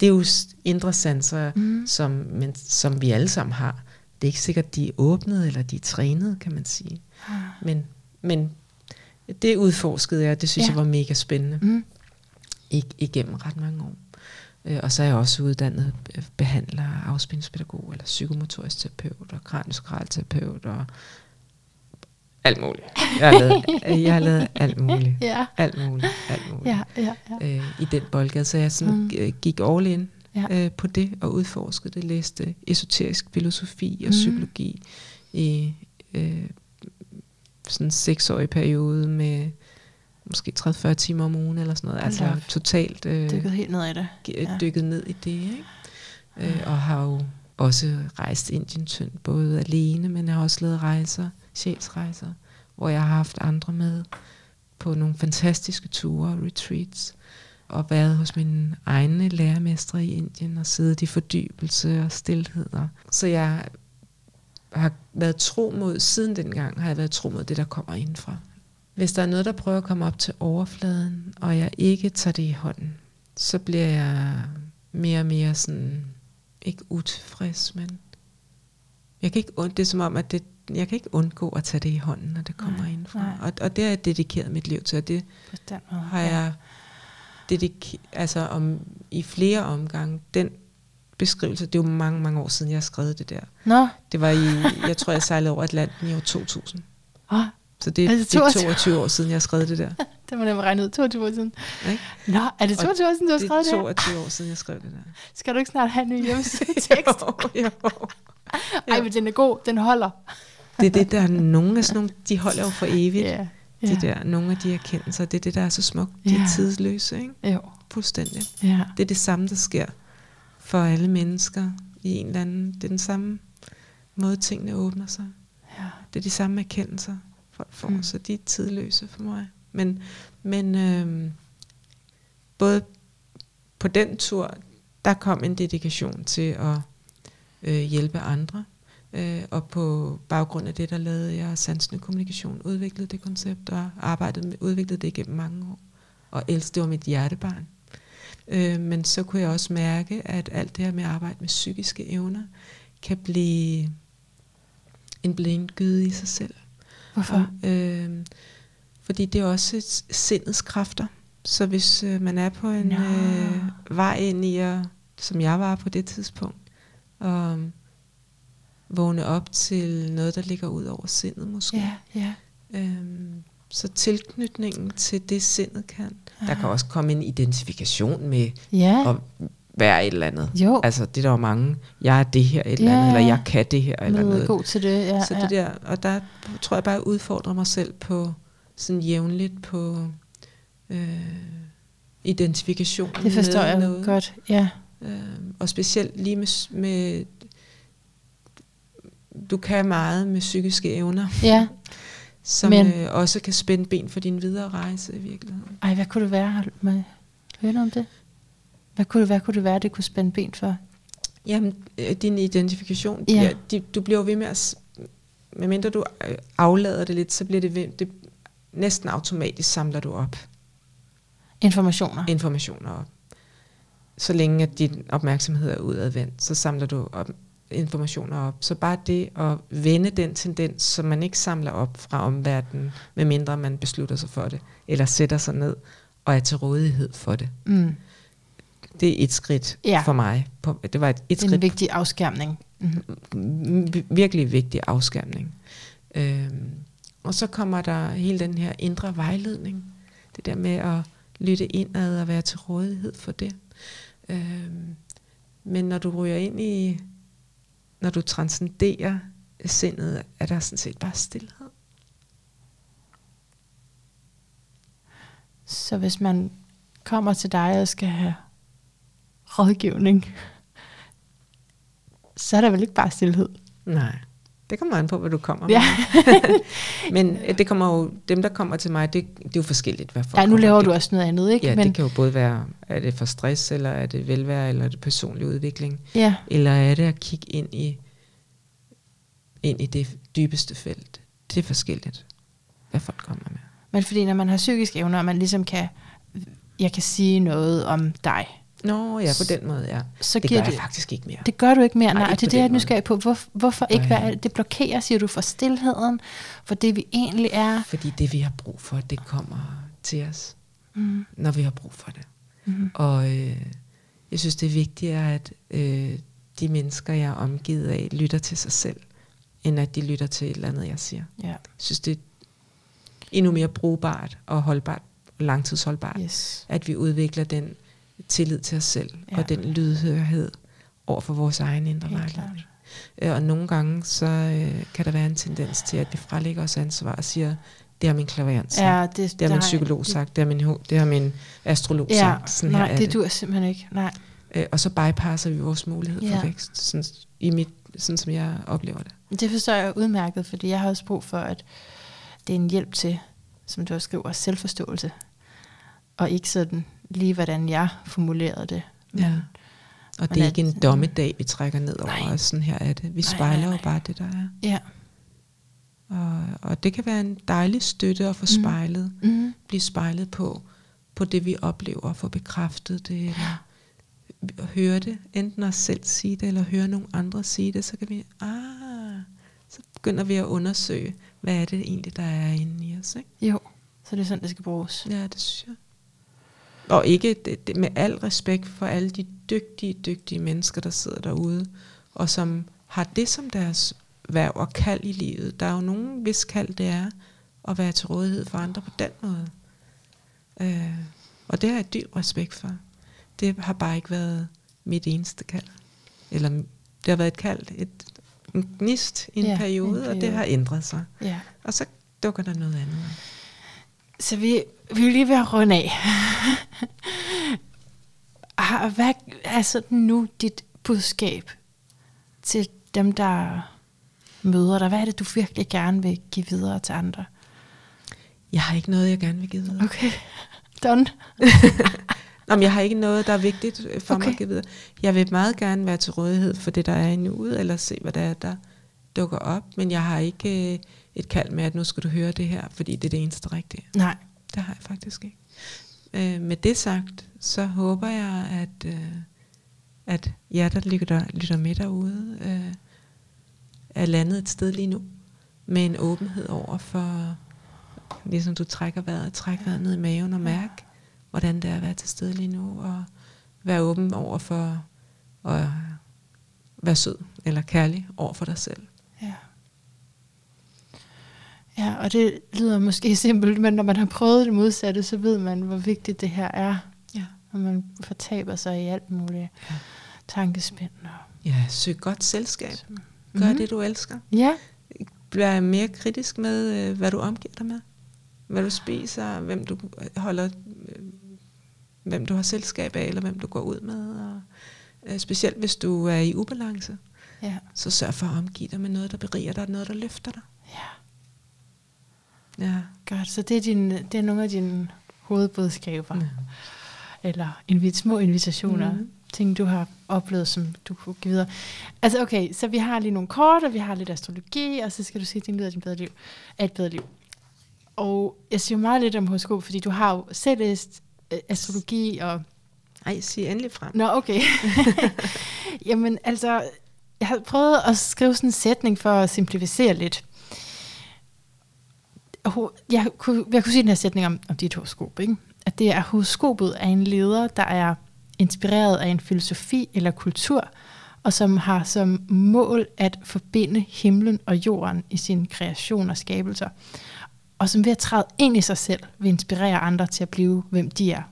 Det er jo indre sanser, mm. som, men, som vi alle sammen har. Det er ikke sikkert, de er åbnet, eller de er trænet, kan man sige. Ah. Men, men det udforskede jeg, det synes ja. jeg var mega spændende. Mm. I, igennem ret mange år. Og så er jeg også uddannet behandler, afspændingspædagog, eller psykomotorisk terapeut, og kraniosakral terapeut, og alt muligt. Jeg har lavet, jeg har lavet alt muligt. Ja. Alt muligt. Alt muligt. Ja, ja, ja. Øh, I den boldgade. Så jeg sådan, mm. gik all in ja. øh, på det, og udforskede det, læste esoterisk filosofi og mm. psykologi i øh, sådan en seksårig periode med måske tredive til fyrre timer om ugen eller sådan noget. Altså Love. totalt øh, dykket helt ned i det. Ja. Dykket ned i det, ikke? Mm. Øh, og har jo også rejst Indien tyndt, både alene, men jeg har også lavet rejser, sjælsrejser, hvor jeg har haft andre med på nogle fantastiske ture, retreats, og været hos mine egne lærermestre i Indien og siddet i fordybelse og stilheder. Så jeg har været tro mod, siden dengang har jeg været tro mod det, der kommer indenfra. Hvis der er noget, der prøver at komme op til overfladen, og jeg ikke tager det i hånden, så bliver jeg mere og mere sådan, ikke utilfreds, men jeg kan ikke und- det er som om, at det jeg kan ikke undgå at tage det i hånden, når det kommer nej, indfra. Nej. Og, og det har jeg dedikeret mit liv til, og det måde, har jeg dedikeret, altså om, i flere omgange, den beskrivelse, det er jo mange, mange år siden, jeg har skrevet det der. Nå. Det var i, jeg tror, jeg sejlede over Atlanten i år to tusind. Oh, så det, altså det er toogtyve år siden, jeg har skrevet det der. Det må nemlig regne ud, toogtyve år siden. Ikke? Nå, er det toogtyve år siden, du har skrevet det? Det er toogtyve år siden, jeg skrev det der. Skal du ikke snart have en ny hjemmesidetekst? Jo, jo. Ej, men den er god, den holder. Det er det, der er nogle af sådan nogle, de holder jo for evigt. Yeah, yeah. De der, nogle af de erkendelser, det er det, der er så smukt. De yeah. er tidsløse, ikke? Jo. Fuldstændig. Yeah. Det er det samme, der sker for alle mennesker i en eller anden. Det er den samme måde, tingene åbner sig. Yeah. Det er de samme erkendelser, folk får, mm. så de er tidløse for mig. Men, men øhm, både på den tur, der kom en dedikation til at øh, hjælpe andre. Øh, og på baggrund af det, der lavede jeg sansende kommunikation, udviklede det koncept og arbejdede med, udviklede det igennem mange år, og elskede, det var mit hjertebarn. Øh, men så kunne jeg også mærke, at alt det her med at arbejde med psykiske evner kan blive en blindgyde i sig selv. Hvorfor? Og, øh, fordi det er også sindets kræfter. Så hvis øh, man er på en no. øh, vej ind i, at, som jeg var på det tidspunkt, og vågne op til noget, der ligger ud over sindet måske. Yeah, yeah. Øhm, Så tilknytningen til det, sindet kan. Der kan også komme en identifikation med ja. at være et eller andet. Jo. Altså det er der jo mange, jeg er det her et eller ja. andet, eller jeg kan det her et eller andet. God til det, ja. Så ja. Det der, og der tror jeg bare, jeg udfordrer mig selv på, sådan jævnligt på øh, identifikationen. Det forstår jeg noget. Godt, ja. Øh, og specielt lige med, med, du kan meget med psykiske evner. Ja. Som men, øh, også kan spænde ben for din videre rejse i virkeligheden. Ej, hvad kunne det være? Har hørt om det? Hvad kunne, det, hvad kunne det være, det kunne spænde ben for? Jamen, øh, din identifikation. Ja. Ja, de, du bliver ved med at... Medmindre du aflader det lidt, så bliver det, ved, det... Næsten automatisk samler du op. Informationer? Informationer op. Så længe at din opmærksomhed er udadvendt, så samler du op. Informationer op. Så bare det at vende den tendens, så man ikke samler op fra omverdenen, medmindre man beslutter sig for det, eller sætter sig ned og er til rådighed for det. Mm. Det er et skridt ja. for mig. Det var et, et skridt. En vigtig afskærmning. Mm-hmm. Virkelig vigtig afskærmning. Øhm, og så kommer der hele den her indre vejledning. Det der med at lytte indad og være til rådighed for det. Øhm, men når du ryger ind i Når du transcenderer sindet, er der sådan set bare stillhed. Så hvis man kommer til dig og skal have rådgivning, så er der vel ikke bare stillhed? Nej, det kommer an på, hvad du kommer med. Ja. Men det kommer jo, dem, der kommer til mig, det, det er jo forskelligt. Hvad for ja, nu laver det. Du også noget andet, ikke? Ja, men det kan jo både være, er det for stress, eller er det velvære, eller er det personlig udvikling? Ja. Eller er det at kigge ind i, ind i det dybeste felt? Det er forskelligt, hvad folk kommer med. Men fordi når man har psykiske evner, og man ligesom kan, jeg kan sige noget om dig. Nå ja, på den måde, ja. Så det gør det, jeg faktisk ikke mere. Det gør du ikke mere, nej. nej ikke det er det, jeg er nysgerrig på. Hvor, hvorfor ikke nej. Være... Det blokerer, siger du, for stilheden, for det, vi egentlig er. Fordi det, vi har brug for, det kommer til os, mm. når vi har brug for det. Mm. Og øh, jeg synes, det er vigtigere, at øh, de mennesker, jeg er omgivet af, lytter til sig selv, end at de lytter til et eller andet, jeg siger. Ja. Jeg synes, det er endnu mere brugbart og holdbart, langtidsholdbart, yes. at vi udvikler den tillid til os selv, ja. Og den lydhørhed over for vores egen indre vejledning. Og nogle gange, så øh, kan der være en tendens til, at vi fralægger os ansvar og siger, det har min klaverant sagt, ja, det, det, det har min psykolog en, sagt, det har min, det har min astrolog ja, sagt. Sådan nej, her det, det dur simpelthen ikke. Nej. Øh, og så bypasser vi vores mulighed ja. For vækst, sådan, i mit, sådan som jeg oplever det. Det forstår jeg udmærket, fordi jeg har også brug for, at det er en hjælp til, som du også skriver, selvforståelse. Og ikke sådan lige hvordan jeg formulerede det. Men, ja. Og det er ikke en dommedag, vi trækker ned over, sådan her er det. Vi spejler nej, nej, nej. jo bare det, der er. Ja. Og, og det kan være en dejlig støtte at få spejlet. Mm. Blive spejlet på, på det, vi oplever, få bekræftet det, eller ja. Høre det. Enten os selv sige det, eller høre nogle andre sige det, så kan vi, ah, så begynder vi at undersøge, hvad er det egentlig, der er inde i os, ikke? Jo, så det er sådan, det skal bruges. Ja, det synes jeg. Og ikke det, det, med al respekt for alle de dygtige, dygtige mennesker, der sidder derude, og som har det som deres værv og kald i livet. Der er jo nogen, hvis kald det er at være til rådighed for andre på den måde. Øh, og det har jeg dyb respekt for. Det har bare ikke været mit eneste kald. Eller det har været et kald, et, en gnist i en, ja, periode, en periode, og det har ændret sig. Ja. Og så dukker der noget andet. Så vi, vi er lige ved at runde af. Hvad er sådan nu dit budskab til dem, der møder dig? Hvad er det, du virkelig gerne vil give videre til andre? Jeg har ikke noget, jeg gerne vil give videre. Okay, done. Nå, men jeg har ikke noget, der er vigtigt for okay. mig at give videre. Jeg vil meget gerne være til rådighed for det, der er i nuet, eller se, hvad der er, der dukker op. Men jeg har ikke et kald med, at nu skal du høre det her, fordi det er det eneste rigtige. Nej. Det har jeg faktisk ikke. Øh, med det sagt, så håber jeg, at, øh, at jer, der lytter, lytter med derude, øh, er landet et sted lige nu, med en åbenhed over for, ligesom du trækker vejret, trækker vejret ned i maven og mærk, hvordan det er at være til stede lige nu, og være åben over for at være sød eller kærlig over for dig selv. Ja. Ja, og det lyder måske simpelt, men når man har prøvet det modsatte, så ved man, hvor vigtigt det her er. Ja. Og man fortaber sig i alt muligt ja. Tankespind. Ja, søg godt selskab. Gør mm-hmm. det, du elsker. Ja. Vær mere kritisk med, hvad du omgiver dig med. Hvad du spiser, hvem du holder, hvem du har selskab af, eller hvem du går ud med. Og specielt hvis du er i ubalance, ja. Så sørg for at omgive dig med noget, der beriger dig, noget, der løfter dig. Ja. Ja. Godt, så det er, din, det er nogle af dine hovedbudskaber. Ja. Eller invit, små invitationer. Mm-hmm. Ting, du har oplevet, som du kunne give videre. Altså okay, så vi har lige nogle kort, og vi har lidt astrologi, og så skal du sige, at din leder er et bedre liv. Og jeg siger meget lidt om horoskop, fordi du har jo selv læst øh, astrologi og... Ej, sig endelig frem. Nå, okay. Jamen altså, jeg har prøvet at skrive sådan en sætning for at simplificere lidt. Jeg kunne, jeg kunne sige den her sætning om, om dit horoskop, ikke? At det er horoskopet af en leder, der er inspireret af en filosofi eller kultur, og som har som mål at forbinde himlen og jorden i sin kreation og skabelser, og som ved at træde ind i sig selv, vil inspirere andre til at blive, hvem de er.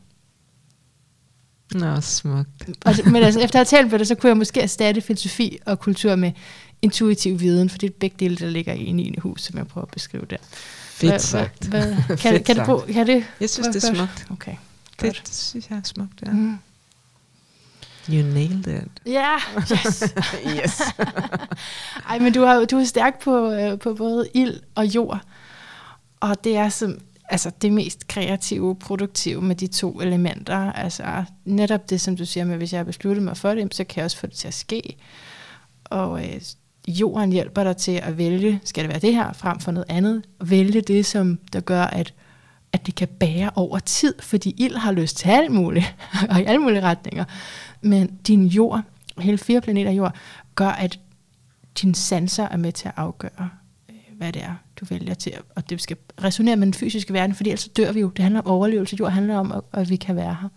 Nå, smukt. Og, men altså, efter at have talt med det, så kunne jeg måske erstatte filosofi og kultur med intuitiv viden, for det er begge dele, der ligger i en ene hus, som jeg prøver at beskrive der. Fedt sagt. Hva, hva, hva, kan, kan, du, kan det? Jeg synes, hva, det er smukt. Okay. Det synes jeg er smukt, ja. Mm. You nailed it. Ja, yeah, yes. yes. Ej, men du er, du er stærk på, på både ild og jord. Og det er som, altså det mest kreative, produktive med de to elementer. Altså netop det, som du siger med, hvis jeg har besluttet mig for det, så kan jeg også få det til at ske. Og øh, jorden hjælper dig til at vælge, skal det være det her, frem for noget andet. Vælge det, som der gør, at at det kan bære over tid, fordi ild har lyst til alt muligt, og i alle mulige retninger. Men din jord, hele fire planeter jord, gør, at dine sanser er med til at afgøre, hvad det er, du vælger til. Og det skal resonere med den fysiske verden, fordi ellers dør vi jo. Det handler om overlevelse. Jord handler om, at, at vi kan være her.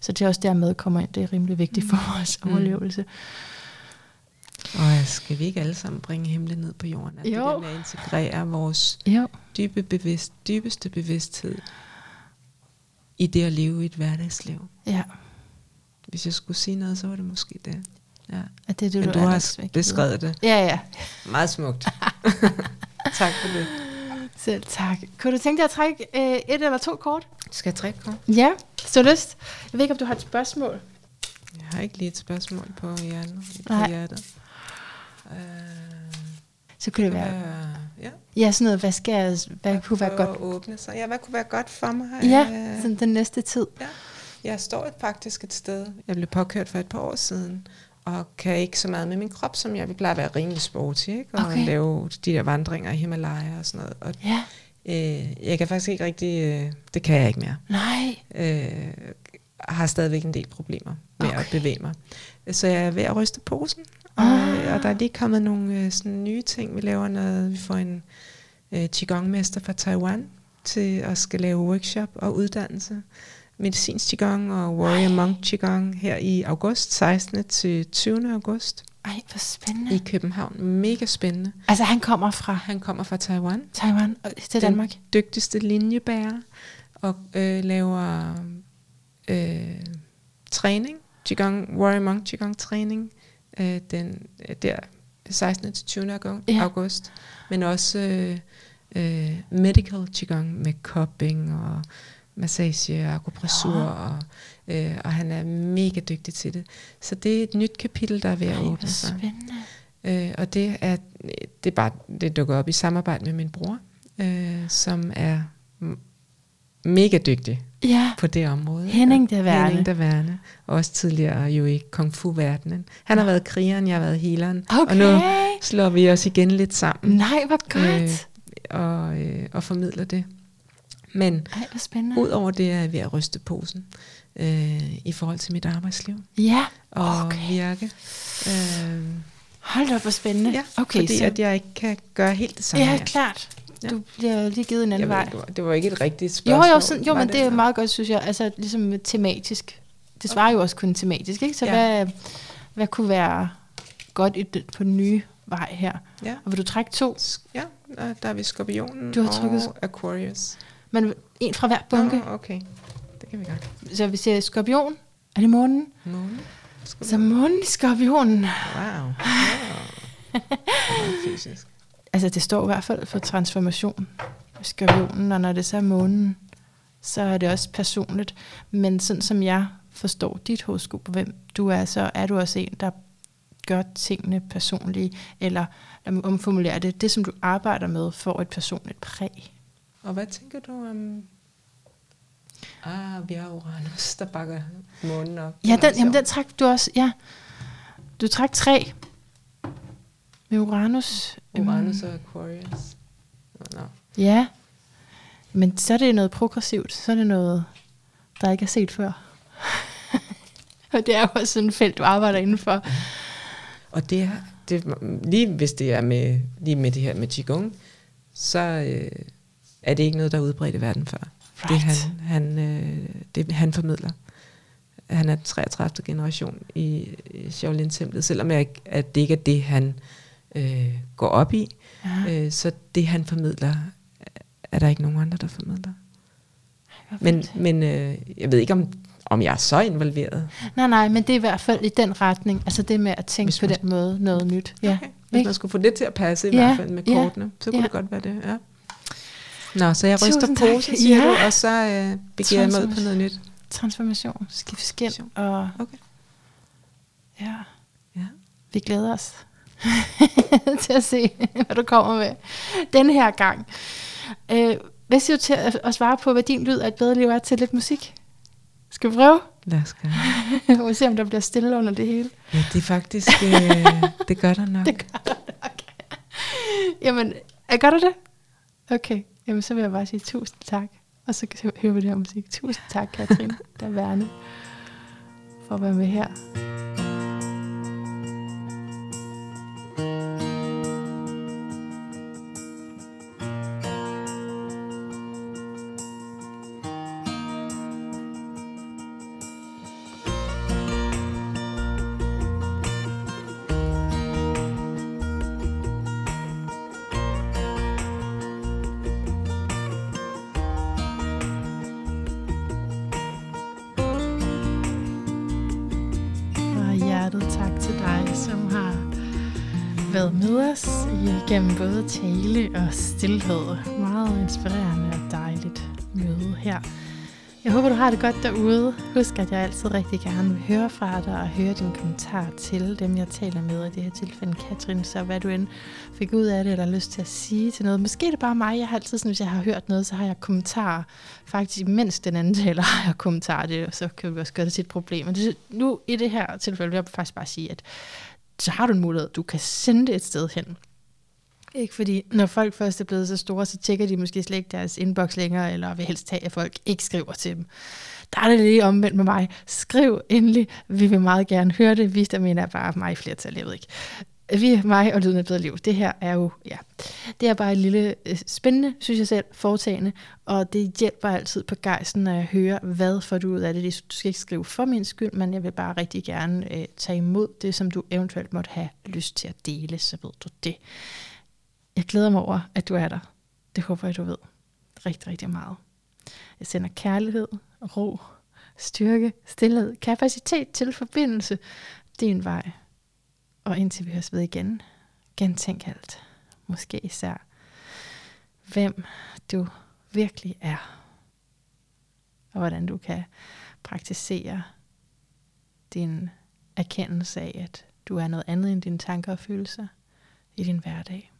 Så det er også dermed kommer ind. Det er rimelig vigtigt for vores mm. overlevelse. Og skal vi ikke alle sammen bringe himlen ned på jorden? Altså jo. Det der med at integrere vores dybe bevidst, dybeste bevidsthed i det at leve i et hverdagsliv. Ja. Hvis jeg skulle sige noget, så var det måske det. Ja. At det er det, men du, du har beskrevet det. Ja, ja. Meget smukt. Tak for det. Selv tak. Kunne du tænke dig at trække øh, et eller to kort? Skal jeg trække kort? Ja, så lyst. Jeg ved ikke, om du har et spørgsmål. Jeg har ikke lige et spørgsmål på hjertet. På hjertet. Øh, så kunne det være, være ja. ja, sådan noget, hvad, skal jeg, hvad jeg kunne være godt? At åbne sig. Ja, hvad kunne være godt for mig? Ja, øh, sådan den næste tid. Ja. Jeg står faktisk et sted. Jeg blev påkørt for et par år siden, og kan ikke så meget med min krop, som jeg vil plejer at være rimelig sporty, ikke? Og okay. lave de der vandringer i Himalaya og sådan noget. Og ja. øh, jeg kan faktisk ikke rigtig, øh, det kan jeg ikke mere. Nej. Øh, har stadigvæk en del problemer med okay. at bevæge mig. Så jeg er ved at ryste posen, og, ah. og der er lige kommet nogle sådan, nye ting. Vi laver noget, vi får en øh, Qigong-mester fra Taiwan til at skal lave workshop og uddannelse. Medicinsk Qigong og Warrior Ej. Monk Qigong her i august, sekstende til tyvende august. Ej, hvor spændende. I København. Mega spændende. Altså han kommer fra? Han kommer fra Taiwan. Taiwan og til Danmark. Den dygtigste linjebærer og øh, laver... Øh, træning, Qigong, Warrior Monk Qigong træning, øh, den der sekstende til tyvende august, yeah. men også øh, øh, medical Qigong med cupping og massage, akupressur, yeah. og, øh, og han er mega dygtig til det. Så det er et nyt kapitel, der er ved at åbne sig. Øh, og det er, det er bare, det dukker op i samarbejde med min bror, øh, som er mega dygtig ja. På det område. Henning Daverne. Henning Daverne. Også tidligere jo i kung fu-verdenen. Han ja. Har været krigeren, jeg har været healeren. Okay. Og nu slår vi os igen lidt sammen. Nej, hvor godt. Øh, og, øh, og formidler det. Men udover det er jeg ved at ryste posen øh, i forhold til mit arbejdsliv. Ja, og okay. virke. Øh, Hold op, hvor spændende. Ja, okay, fordi så... at jeg ikke kan gøre helt det samme. Ja, her. Klart. Ja. Du bliver lige givet en anden vej. Det var ikke et rigtigt spørgsmål. Jo, jo, sådan, jo men det, det er meget godt, synes jeg. Altså ligesom tematisk. Det svarer okay. jo også kun tematisk, ikke? Så ja. hvad, hvad kunne være godt i, på den nye vej her? Ja. Og vil du trække to? Ja, kalender, der er vi skorpionen du har trykket og Aquarius. Men en fra hver bunke. Nå, okay, det kan vi godt. Så vi ser skorpion, er det månen? Månen. Så månen i skorpionen. Wow. Wow. Det fysisk. Altså det står i hvert fald for transformation. Skorpionen, og når det så er månen, så er det også personligt. Men sådan som jeg forstår dit horoskop, hvem du er, så er du også en, der gør tingene personlige, eller lad mig omformulere det, det som du arbejder med, får et personligt præg. Og hvad tænker du om? Ah, vi har Uranus, der bakker månen op. Ja, den, jamen den træk du også, ja. Du træk tre med Uranus. Uranus og Aquarius. No, no. Ja, men så er det noget progressivt, så er det noget, der ikke er set før. Og det er jo også sådan et felt, du arbejder indenfor. Og det er, det, lige hvis det er med, lige med det her med Qigong, så øh, er det ikke noget, der er udbredt i verden før. Right. Det, han, han, øh, det han formidler. Han er treogtredivte generation i Shaolin-templet, selvom jeg, at det ikke er det, han øh, går op i. Ja. Øh, så det, han formidler, er der ikke nogen andre, der formidler. Men, men øh, jeg ved ikke, om om jeg er så involveret. Nej, nej, men det er i hvert fald i den retning, altså det med at tænke på den sku... måde noget nyt. Okay. Ja. Hvis man skulle få det til at passe i ja. hvert fald med kortene, ja. så kunne ja. det godt være det. Ja. Nå, så jeg ryster posen, siger ja. du, og så øh, begiver jeg mig ud på noget nyt. Transformation, skift skin, og okay. ja. ja, vi glæder os til at se, hvad du kommer med den her gang. Øh, hvad siger du til at, at svare på, hvad din lyd af et bedre liv er til lidt musik? Skal vi prøve? Lad os gøre. Vi må se, om der bliver stille under det hele. Ja, det er faktisk... Øh, det gør der nok. Det gør der nok. Jamen, gør du det? Okay. Jamen, så vil jeg bare sige tusind tak. Og så hører vi det her musik. Tusind tak, Katrine Daverne, for at være med her. Gennem både tale og stilhed. Meget inspirerende og dejligt møde her. Jeg håber, du har det godt derude. Husk, at jeg altid rigtig gerne vil høre fra dig og høre dine kommentarer til dem, jeg taler med. I det her tilfælde, Katrine, så hvad du end fik ud af det, eller lyst til at sige til noget. Måske er det bare mig. Jeg har altid sådan, hvis jeg har hørt noget, så har jeg kommentarer. Faktisk, imens den anden taler har jeg kommentarer. Det, så kan vi også gøre det til et problem. Men det, nu i det her tilfælde vil jeg faktisk bare sige, at så har du en mulighed. Du kan sende det et sted hen. Ikke fordi, når folk først er blevet så store, så tjekker de måske slet ikke deres inbox længere, eller vil helst tage, at folk ikke skriver til dem. Der er det lige omvendt med mig. Skriv endelig. Vi vil meget gerne høre det. Vi, der mener bare mig i flertal, jeg ved ikke. Vi, mig og Lyden af et bedre liv. Det her er jo, ja, det er bare et lille spændende, synes jeg selv, foretagende, og det hjælper altid på gejsten, når jeg hører, hvad får du ud af det. Du skal ikke skrive for min skyld, men jeg vil bare rigtig gerne øh, tage imod det, som du eventuelt måtte have lyst til at dele, så ved du det. Jeg glæder mig over, at du er der. Det håber jeg, du ved. Rigtig, rigtig meget. Jeg sender kærlighed, ro, styrke, stillhed, kapacitet til forbindelse. Din vej. Og indtil vi høres ved igen, gentænk alt. Måske især, hvem du virkelig er. Og hvordan du kan praktisere din erkendelse af, at du er noget andet end dine tanker og følelser i din hverdag.